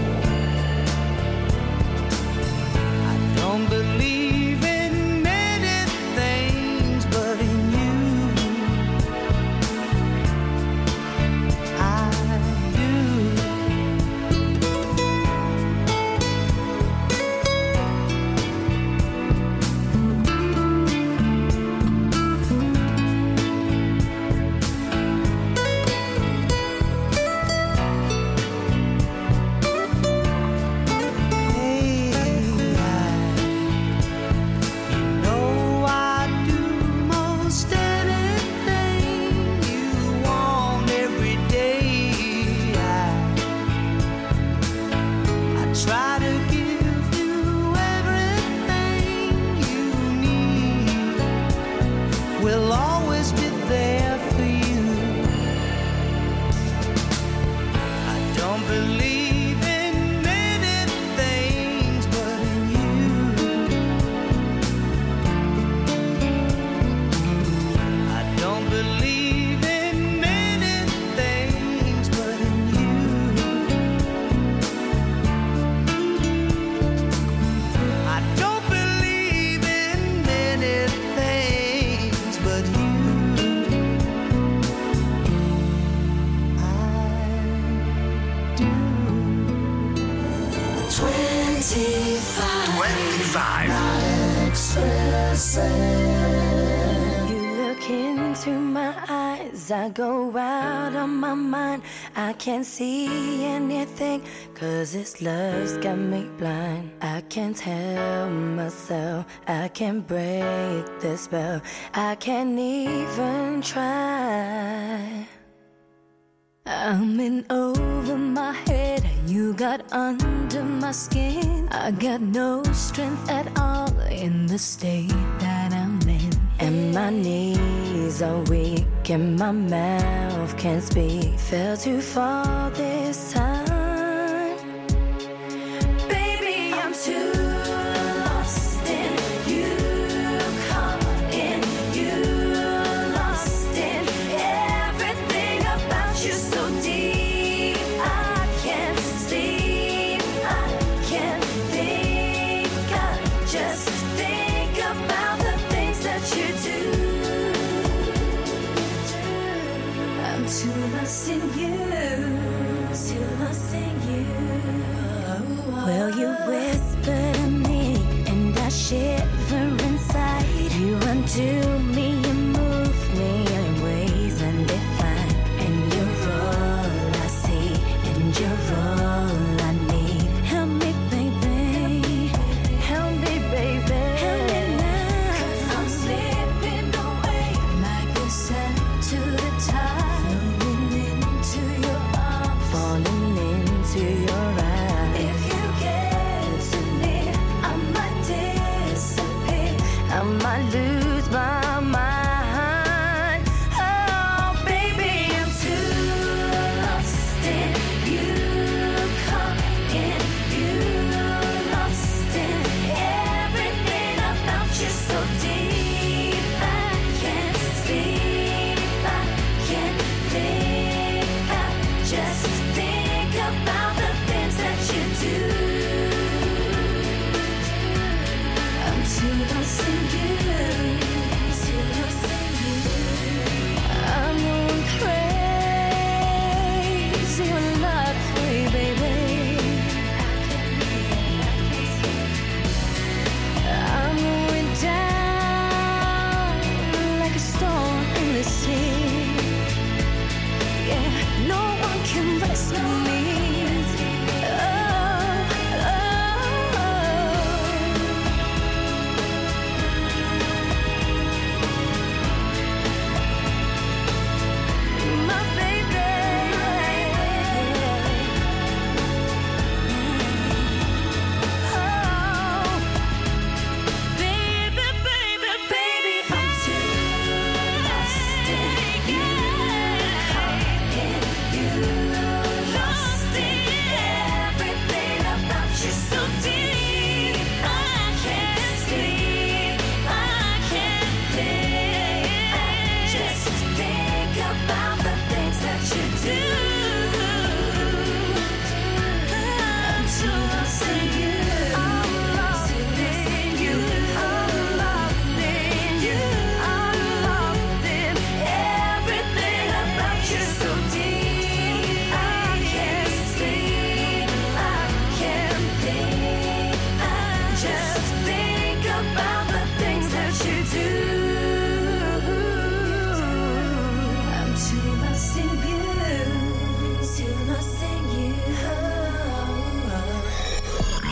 Believe in many things, but in you I do. I go out of my mind, I can't see anything, cause this love's got me blind. I can't tell myself, I can't break this spell, I can't even try. I'm in over my head, you got under my skin. I got no strength at all in the state that I'm in. And my knees are weak, and my mouth can't speak. Fell too far this time. Baby, I'm too lost in you. Come in, you lost in everything about you. So deep, I can't sleep, I can't think. I just think about the things that you do. Too lost in you, too lost in you. Oh, well, you whisper to me, and I shiver inside. You undo me and move me in ways undefined. And you're all I see, and you're all I need. Help me, baby. Help me, baby. Help me now, 'cause I'm slipping away like the sun to the top. To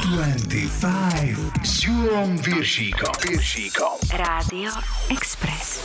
dvadsaťpäť s Júlom Viršíkom. Viršíkom. Rádio Express.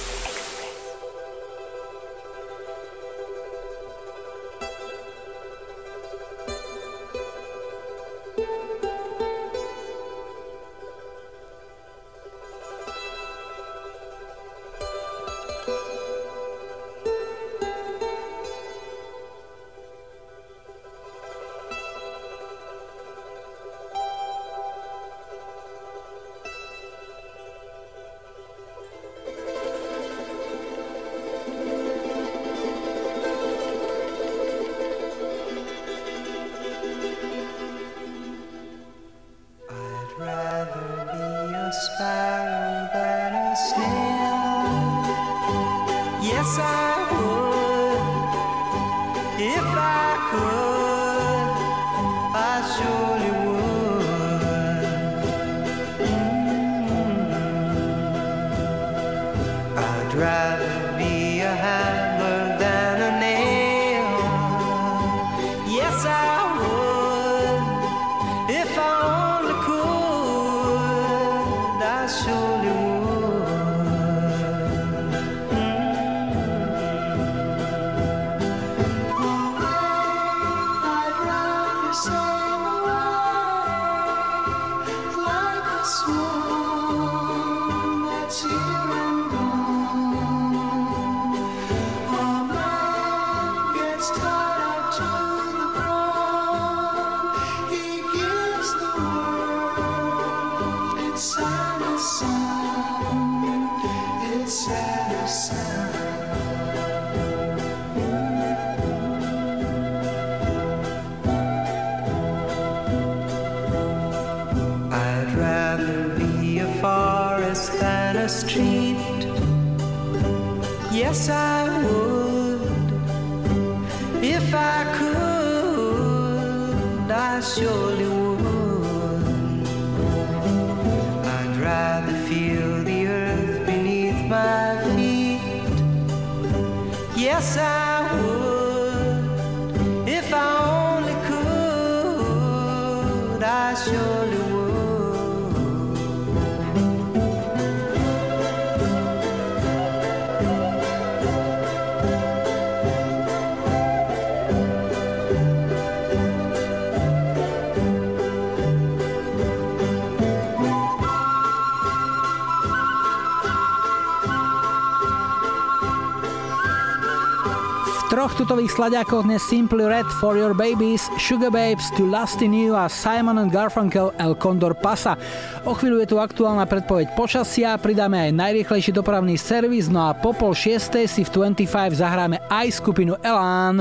Tutových slaďákov dnes Simply Red, For Your Babies, Sugababes, To Last In You a Simon and Garfunkel, El Condor Pasa. O chvíľu je tu aktuálna predpoveď počasia, pridáme aj najrýchlejší dopravný servis, no a po pol šiestej si v dvadsaťpäť zahráme aj skupinu Elan.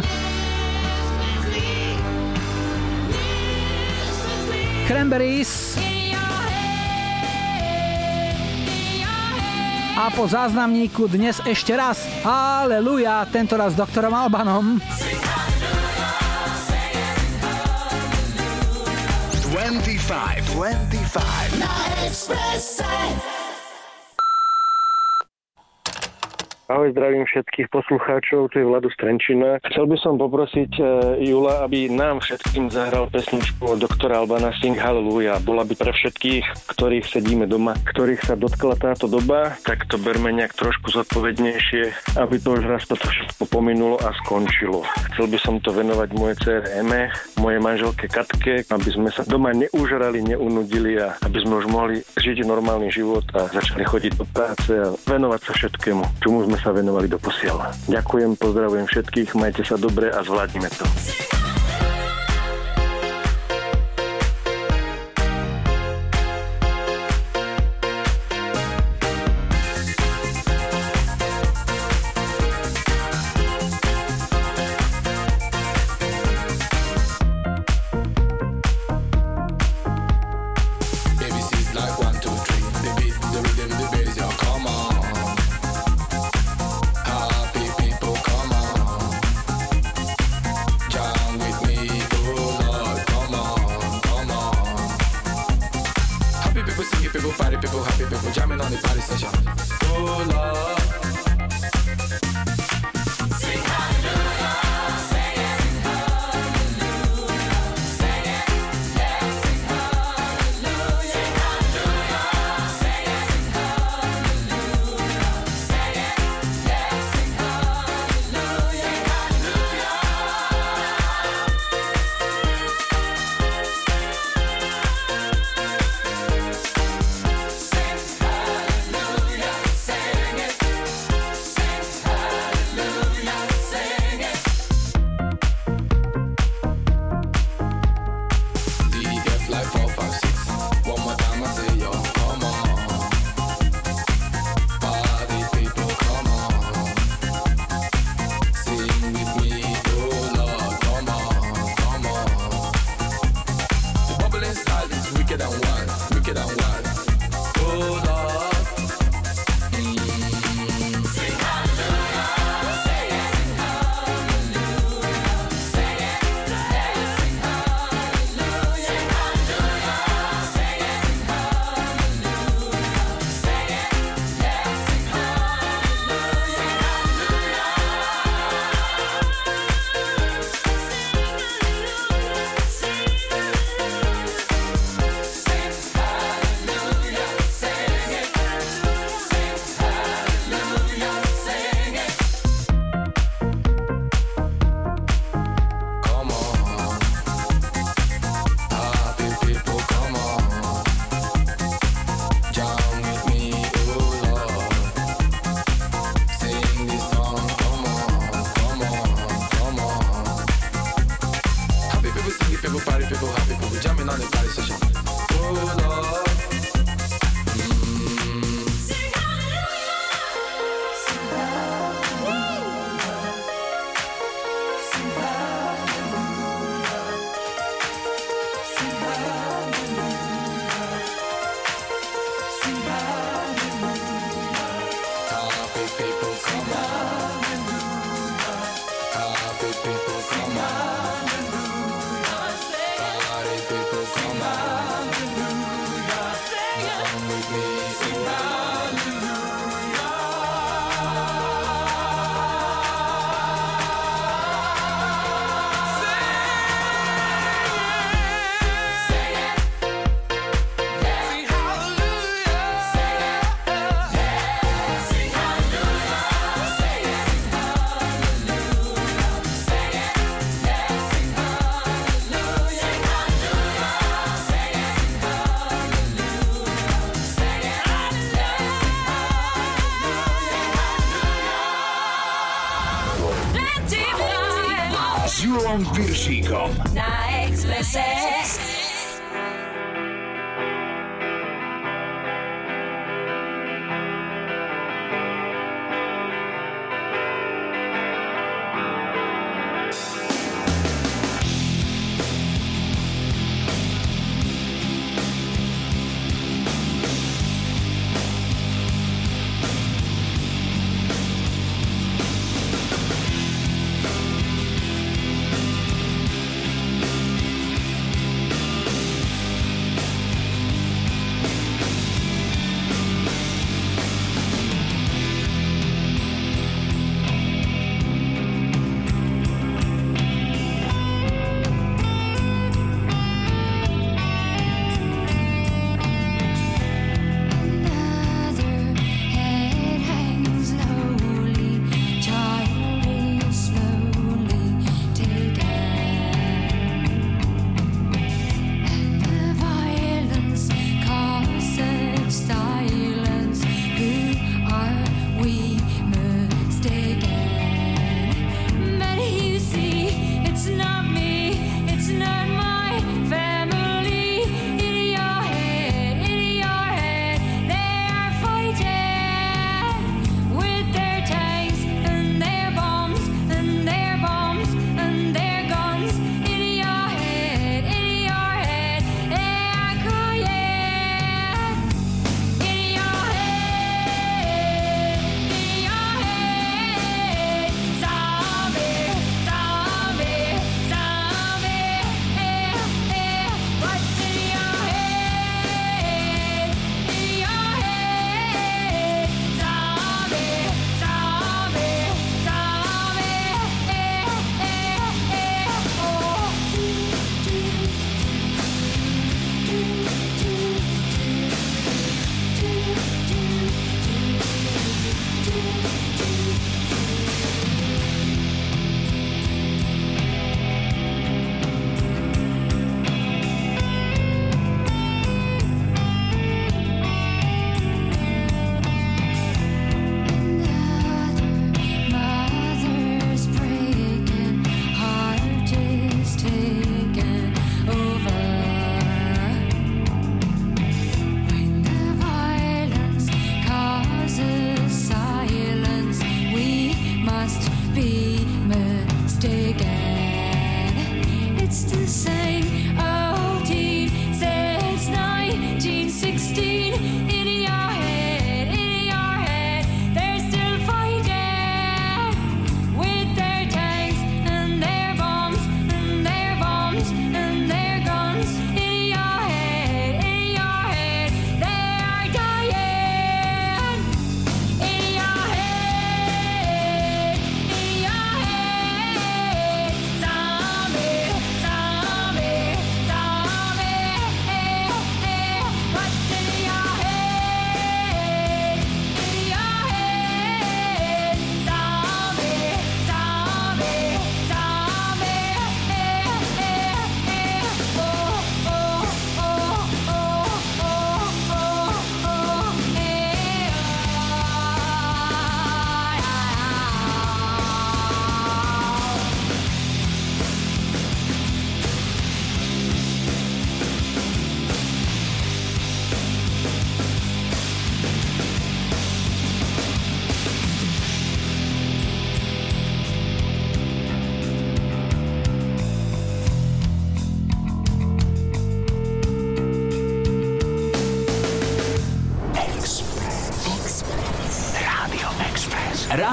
Cranberries. A po záznamníku dnes ešte raz Halleluja, tentoraz s doktorom Albanom. dvadsaťpäť, dvadsaťpäť na Expresse. Ahoj, zdravím všetkých poslucháčov, tu je Vlado z Trenčína. Chcel by som poprosiť e, Jula, aby nám všetkým zahral pesničku od doktora Albana Sing Hallelujah. Bola by pre všetkých, ktorých sedíme doma, ktorých sa dotkla táto doba, tak to berme nejak trošku zodpovednejšie, aby to už raz toto všetko pominulo a skončilo. Chcel by som to venovať mojej dcére Eme, mojej manželke Katke, aby sme sa doma neužrali, neunudili a aby sme už mohli žiť normálny život a začali chodiť do práce a venovať sa všetkému, čomu sme sa venovali doposiaľ. Ďakujem, pozdravujem všetkých, majte sa dobre a zvládnime to.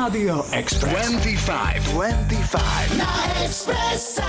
Rádio Express. dvadsaťpäť, dvadsaťpäť na Expresse.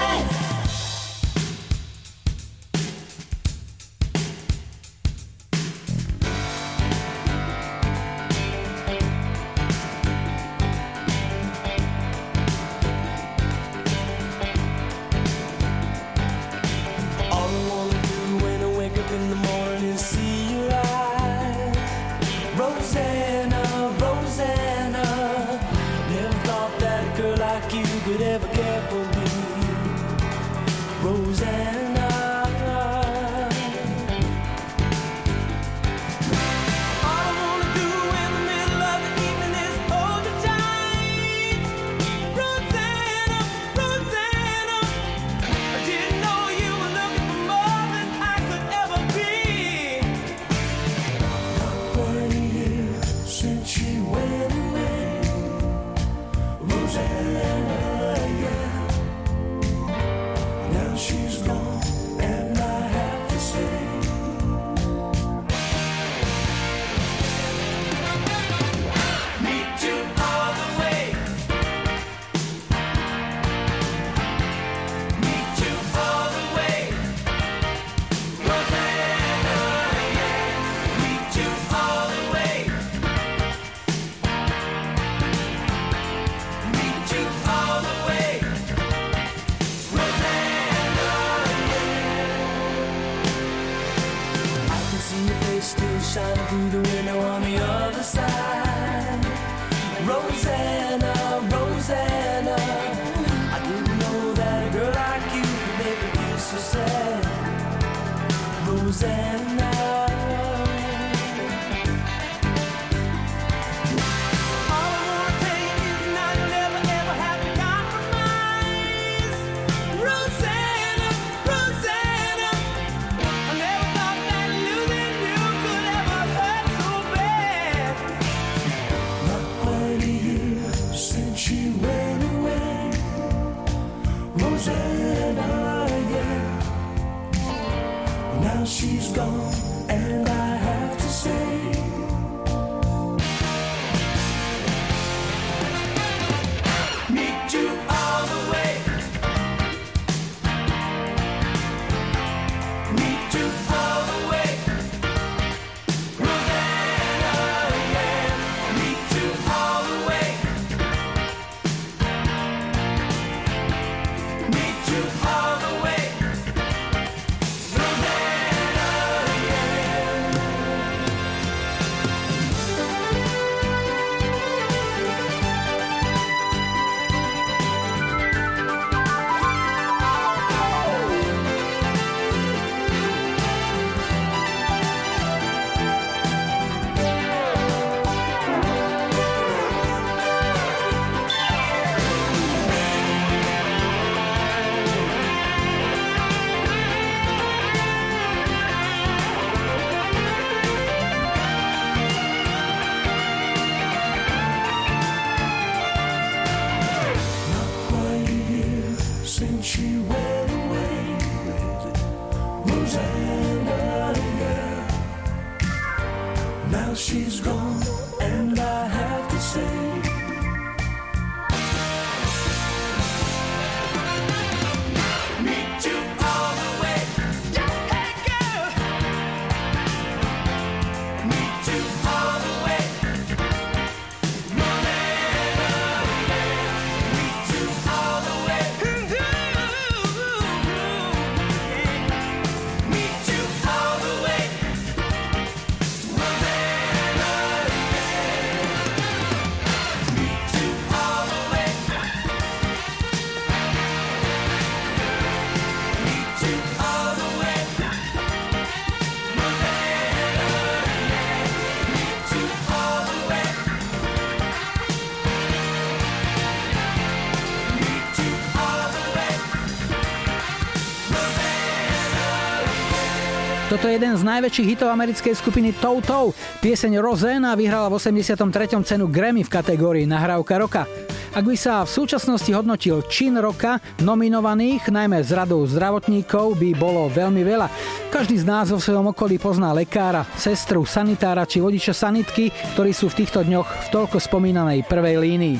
Toto je jeden z najväčších hitov americkej skupiny Toto. Pieseň Rosanna vyhrala v osemdesiatom treťom cenu Grammy v kategórii nahrávka roka. A Ak by sa v súčasnosti hodnotil čin roka, nominovaných, najmä z radou zdravotníkov, by bolo veľmi veľa. Každý z nás vo svojom okolí pozná lekára, sestru, sanitára či vodiča sanitky, ktorí sú v týchto dňoch v toľko spomínanej prvej línii.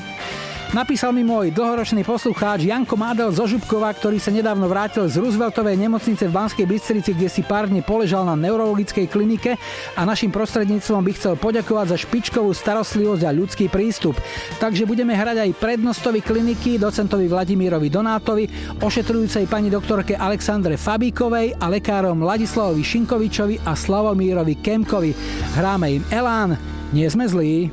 Napísal mi môj dlhoročný poslucháč Janko Mádel zo Župkova, ktorý sa nedávno vrátil z Rooseveltovej nemocnice v Banskej Bystrici, kde si pár dní poležal na neurologickej klinike, a našim prostredníctvom by chcel poďakovať za špičkovú starostlivosť a ľudský prístup. Takže budeme hrať aj prednostovi kliniky, docentovi Vladimírovi Donátovi, ošetrujúcej pani doktorke Alexandre Fabíkovej a lekárom Ladislavovi Šinkovičovi a Slavomírovi Kemkovi. Hráme im Elan, nie sme zlí.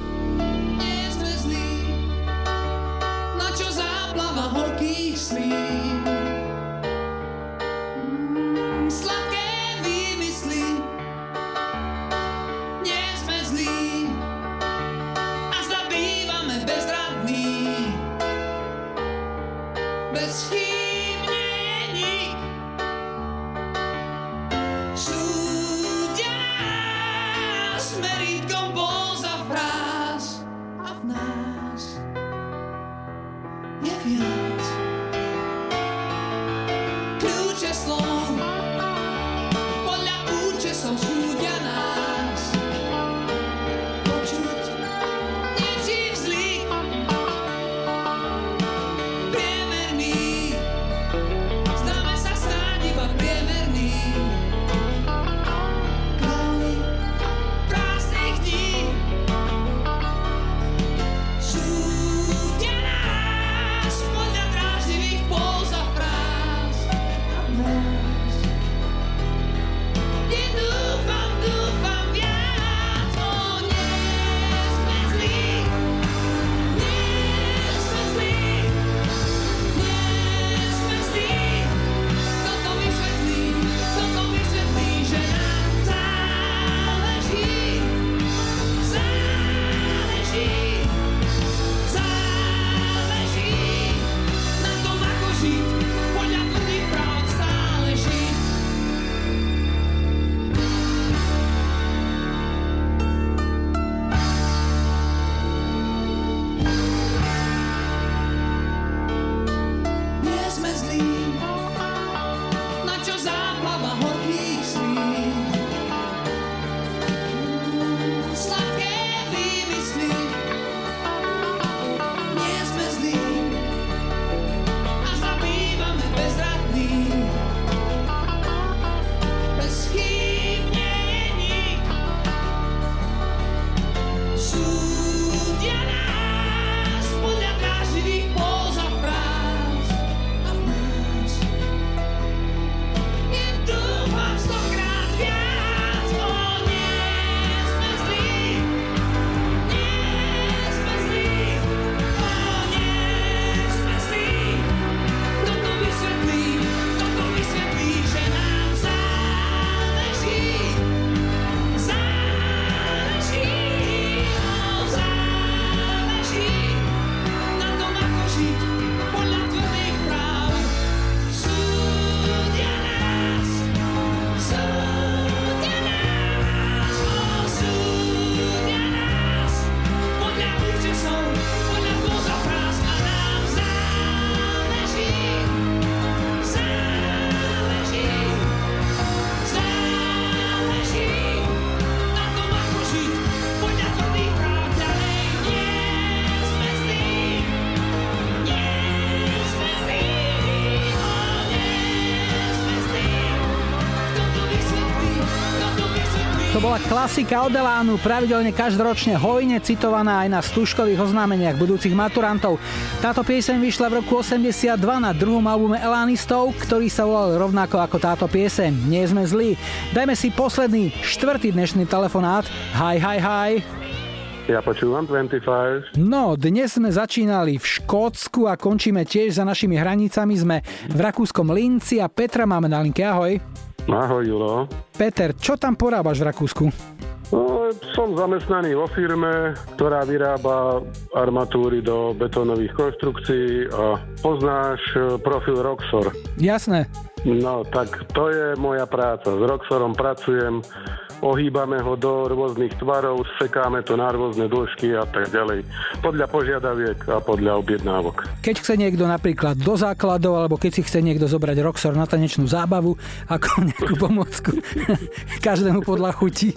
Klasika od Elánu, pravidelne každoročne hojne citovaná aj na stužkových oznámeniach budúcich maturantov. Táto pieseň vyšla v roku osemdesiatdva na druhom albume Elánistov, ktorý sa volal rovnako ako táto pieseň, nie sme zlí. Dajme si posledný, štvrtý dnešný telefonát. Hi, hi, hi. Ja počúvam dvadsaťpäť. No, dnes sme začínali v Škótsku a končíme tiež za našimi hranicami. Sme v rakúskom Linci a Petra máme na linke. Ahoj. Ahoj, Julo. Peter, čo tam porábaš v Rakúsku? No, som zamestnaný vo firme, ktorá vyrába armatúry do betónových konštrukcií. A poznáš profil Roxor? Jasné. No, tak to je moja práca. S Roxorom pracujem ohýbame ho do rôznych tvarov, sekáme to na rôzne dĺžky a tak ďalej. Podľa požiadaviek a podľa objednávok. Keď chce niekto napríklad do základov, alebo keď si chce niekto zobrať Roxor na tanečnú zábavu ako nejakú pomôcku, každému podľa chutí.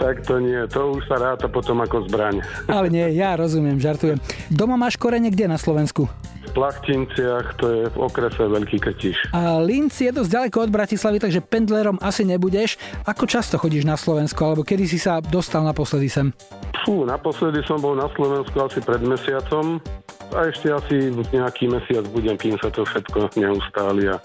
Tak to nie, to už sa ráta potom ako zbraň. Ale nie, ja rozumiem, žartujem. Doma máš korene kde na Slovensku? V Plachtinciach, to je v okrese Veľký Krtiš. A Linz je dosť ďaleko od Bratislavy, takže pendlerom asi nebudeš. Ako často chodíš na Slovensko, alebo kedy si sa dostal naposledy sem? Fú, naposledy som bol na Slovensku asi pred mesiacom a ešte asi nejaký mesiac budem, kým sa to všetko neustáli a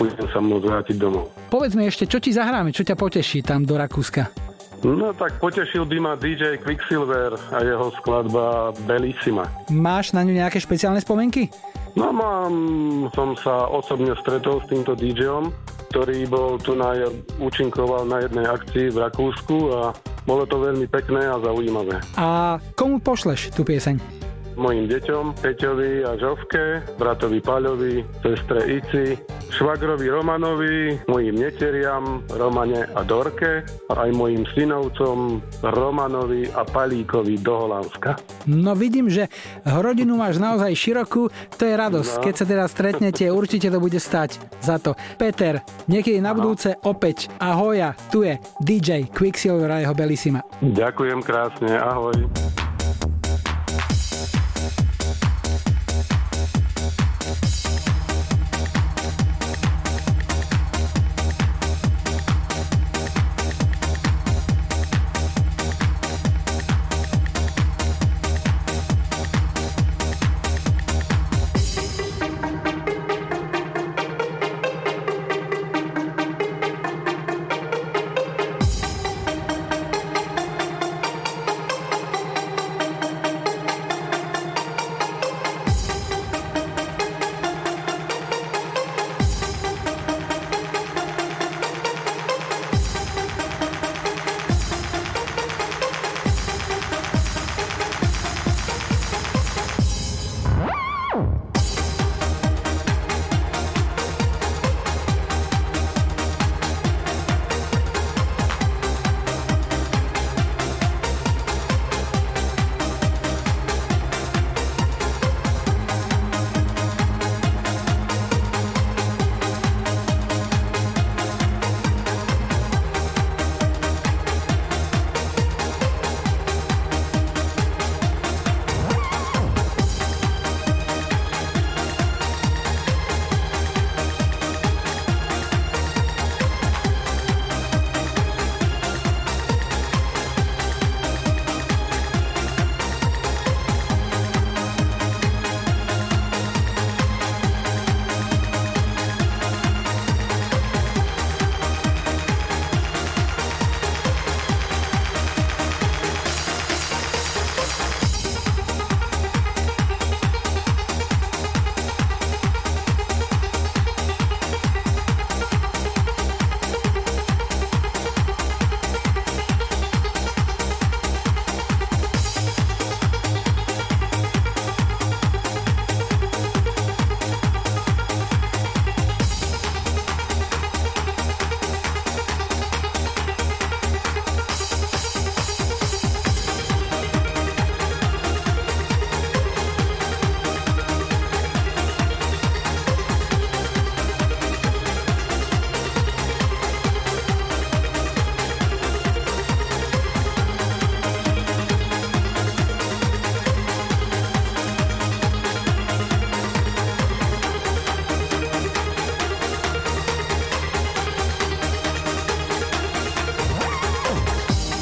budem sa môcť vrátiť domov. Povedz mi ešte, čo ti zahráme, čo ťa poteší tam do Rakúska? No tak potešil by ma dý džej Quicksilver a jeho skladba Bellissima. Máš na ňu nejaké špeciálne spomienky? No mám, som sa osobne stretol s týmto dý džejom, ktorý bol tu na, účinkoval na jednej akcii v Rakúsku a bolo to veľmi pekné a zaujímavé. A komu pošleš tú pieseň? Mojim deťom, Peťovi a Žovke, bratovi Paľovi, sestre Ici, švagrovi Romanovi, mojim neteriam Romane a Dorke a aj mojim synovcom Romanovi a Palíkovi do Holandska. No vidím, že rodinu máš naozaj širokú, to je radosť. No. Keď sa teda stretnete, určite to bude stať za to. Peter, niekedy na budúce opäť. Ahoja, tu je dý džej Quicksilver a jeho Bellissima. Ďakujem krásne, ahoj.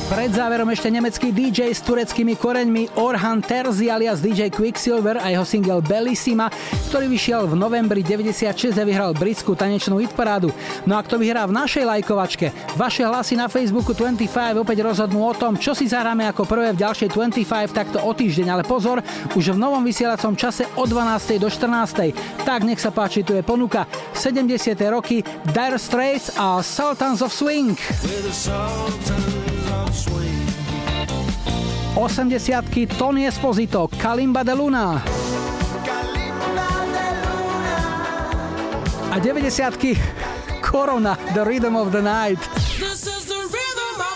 Pred záverom ešte nemecký dý džej s tureckými koreňmi Orhan Terzi alias dý džej Quicksilver a jeho single Bellissima, ktorý vyšiel v novembri deväťdesiatšesť a vyhral britskú tanečnú hitparádu. No a kto vyhrá v našej lajkovačke? Vaše hlasy na Facebooku dvadsaťpäť opäť rozhodnú o tom, čo si zahráme ako prvé v ďalšej dvadsaťpäť takto o týždeň, ale pozor, už v novom vysielacom čase od dvanástej do štrnástej. Tak nech sa páči, tu je ponuka. sedemdesiate roky, Dire Straits a Sultans of Swing. osemdesiatky Tony Esposito, Kalimba de Luna. A deväťdesiatky Corona, The Rhythm of the Night. This is the rhythm of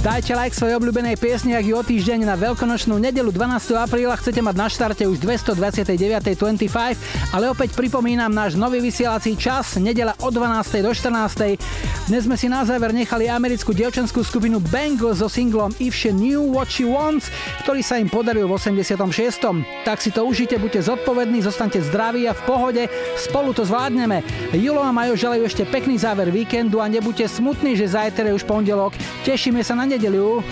Dajte like svojej obľúbenej piesni, ak ju o týždeň na veľkonočnú nedeľu dvanásteho apríla chcete mať na štarte už dvestodvadsaťdeväť dvadsaťpäť, ale opäť pripomínam náš nový vysielací čas, nedeľa od dvanástej do štrnástej. Dnes sme si na záver nechali americkú dievčenskú skupinu Bango so singlom If She Knew What She Wants, ktorý sa im podaril v osemdesiatom šiestom Tak si to užite, buďte zodpovední, zostaňte zdraví a v pohode, spolu to zvládneme. Julo a Majo želajú ešte pekný záver víkendu a nebuďte smutní, že zajtra je už pondelok. Tešíme sa na nedeľu.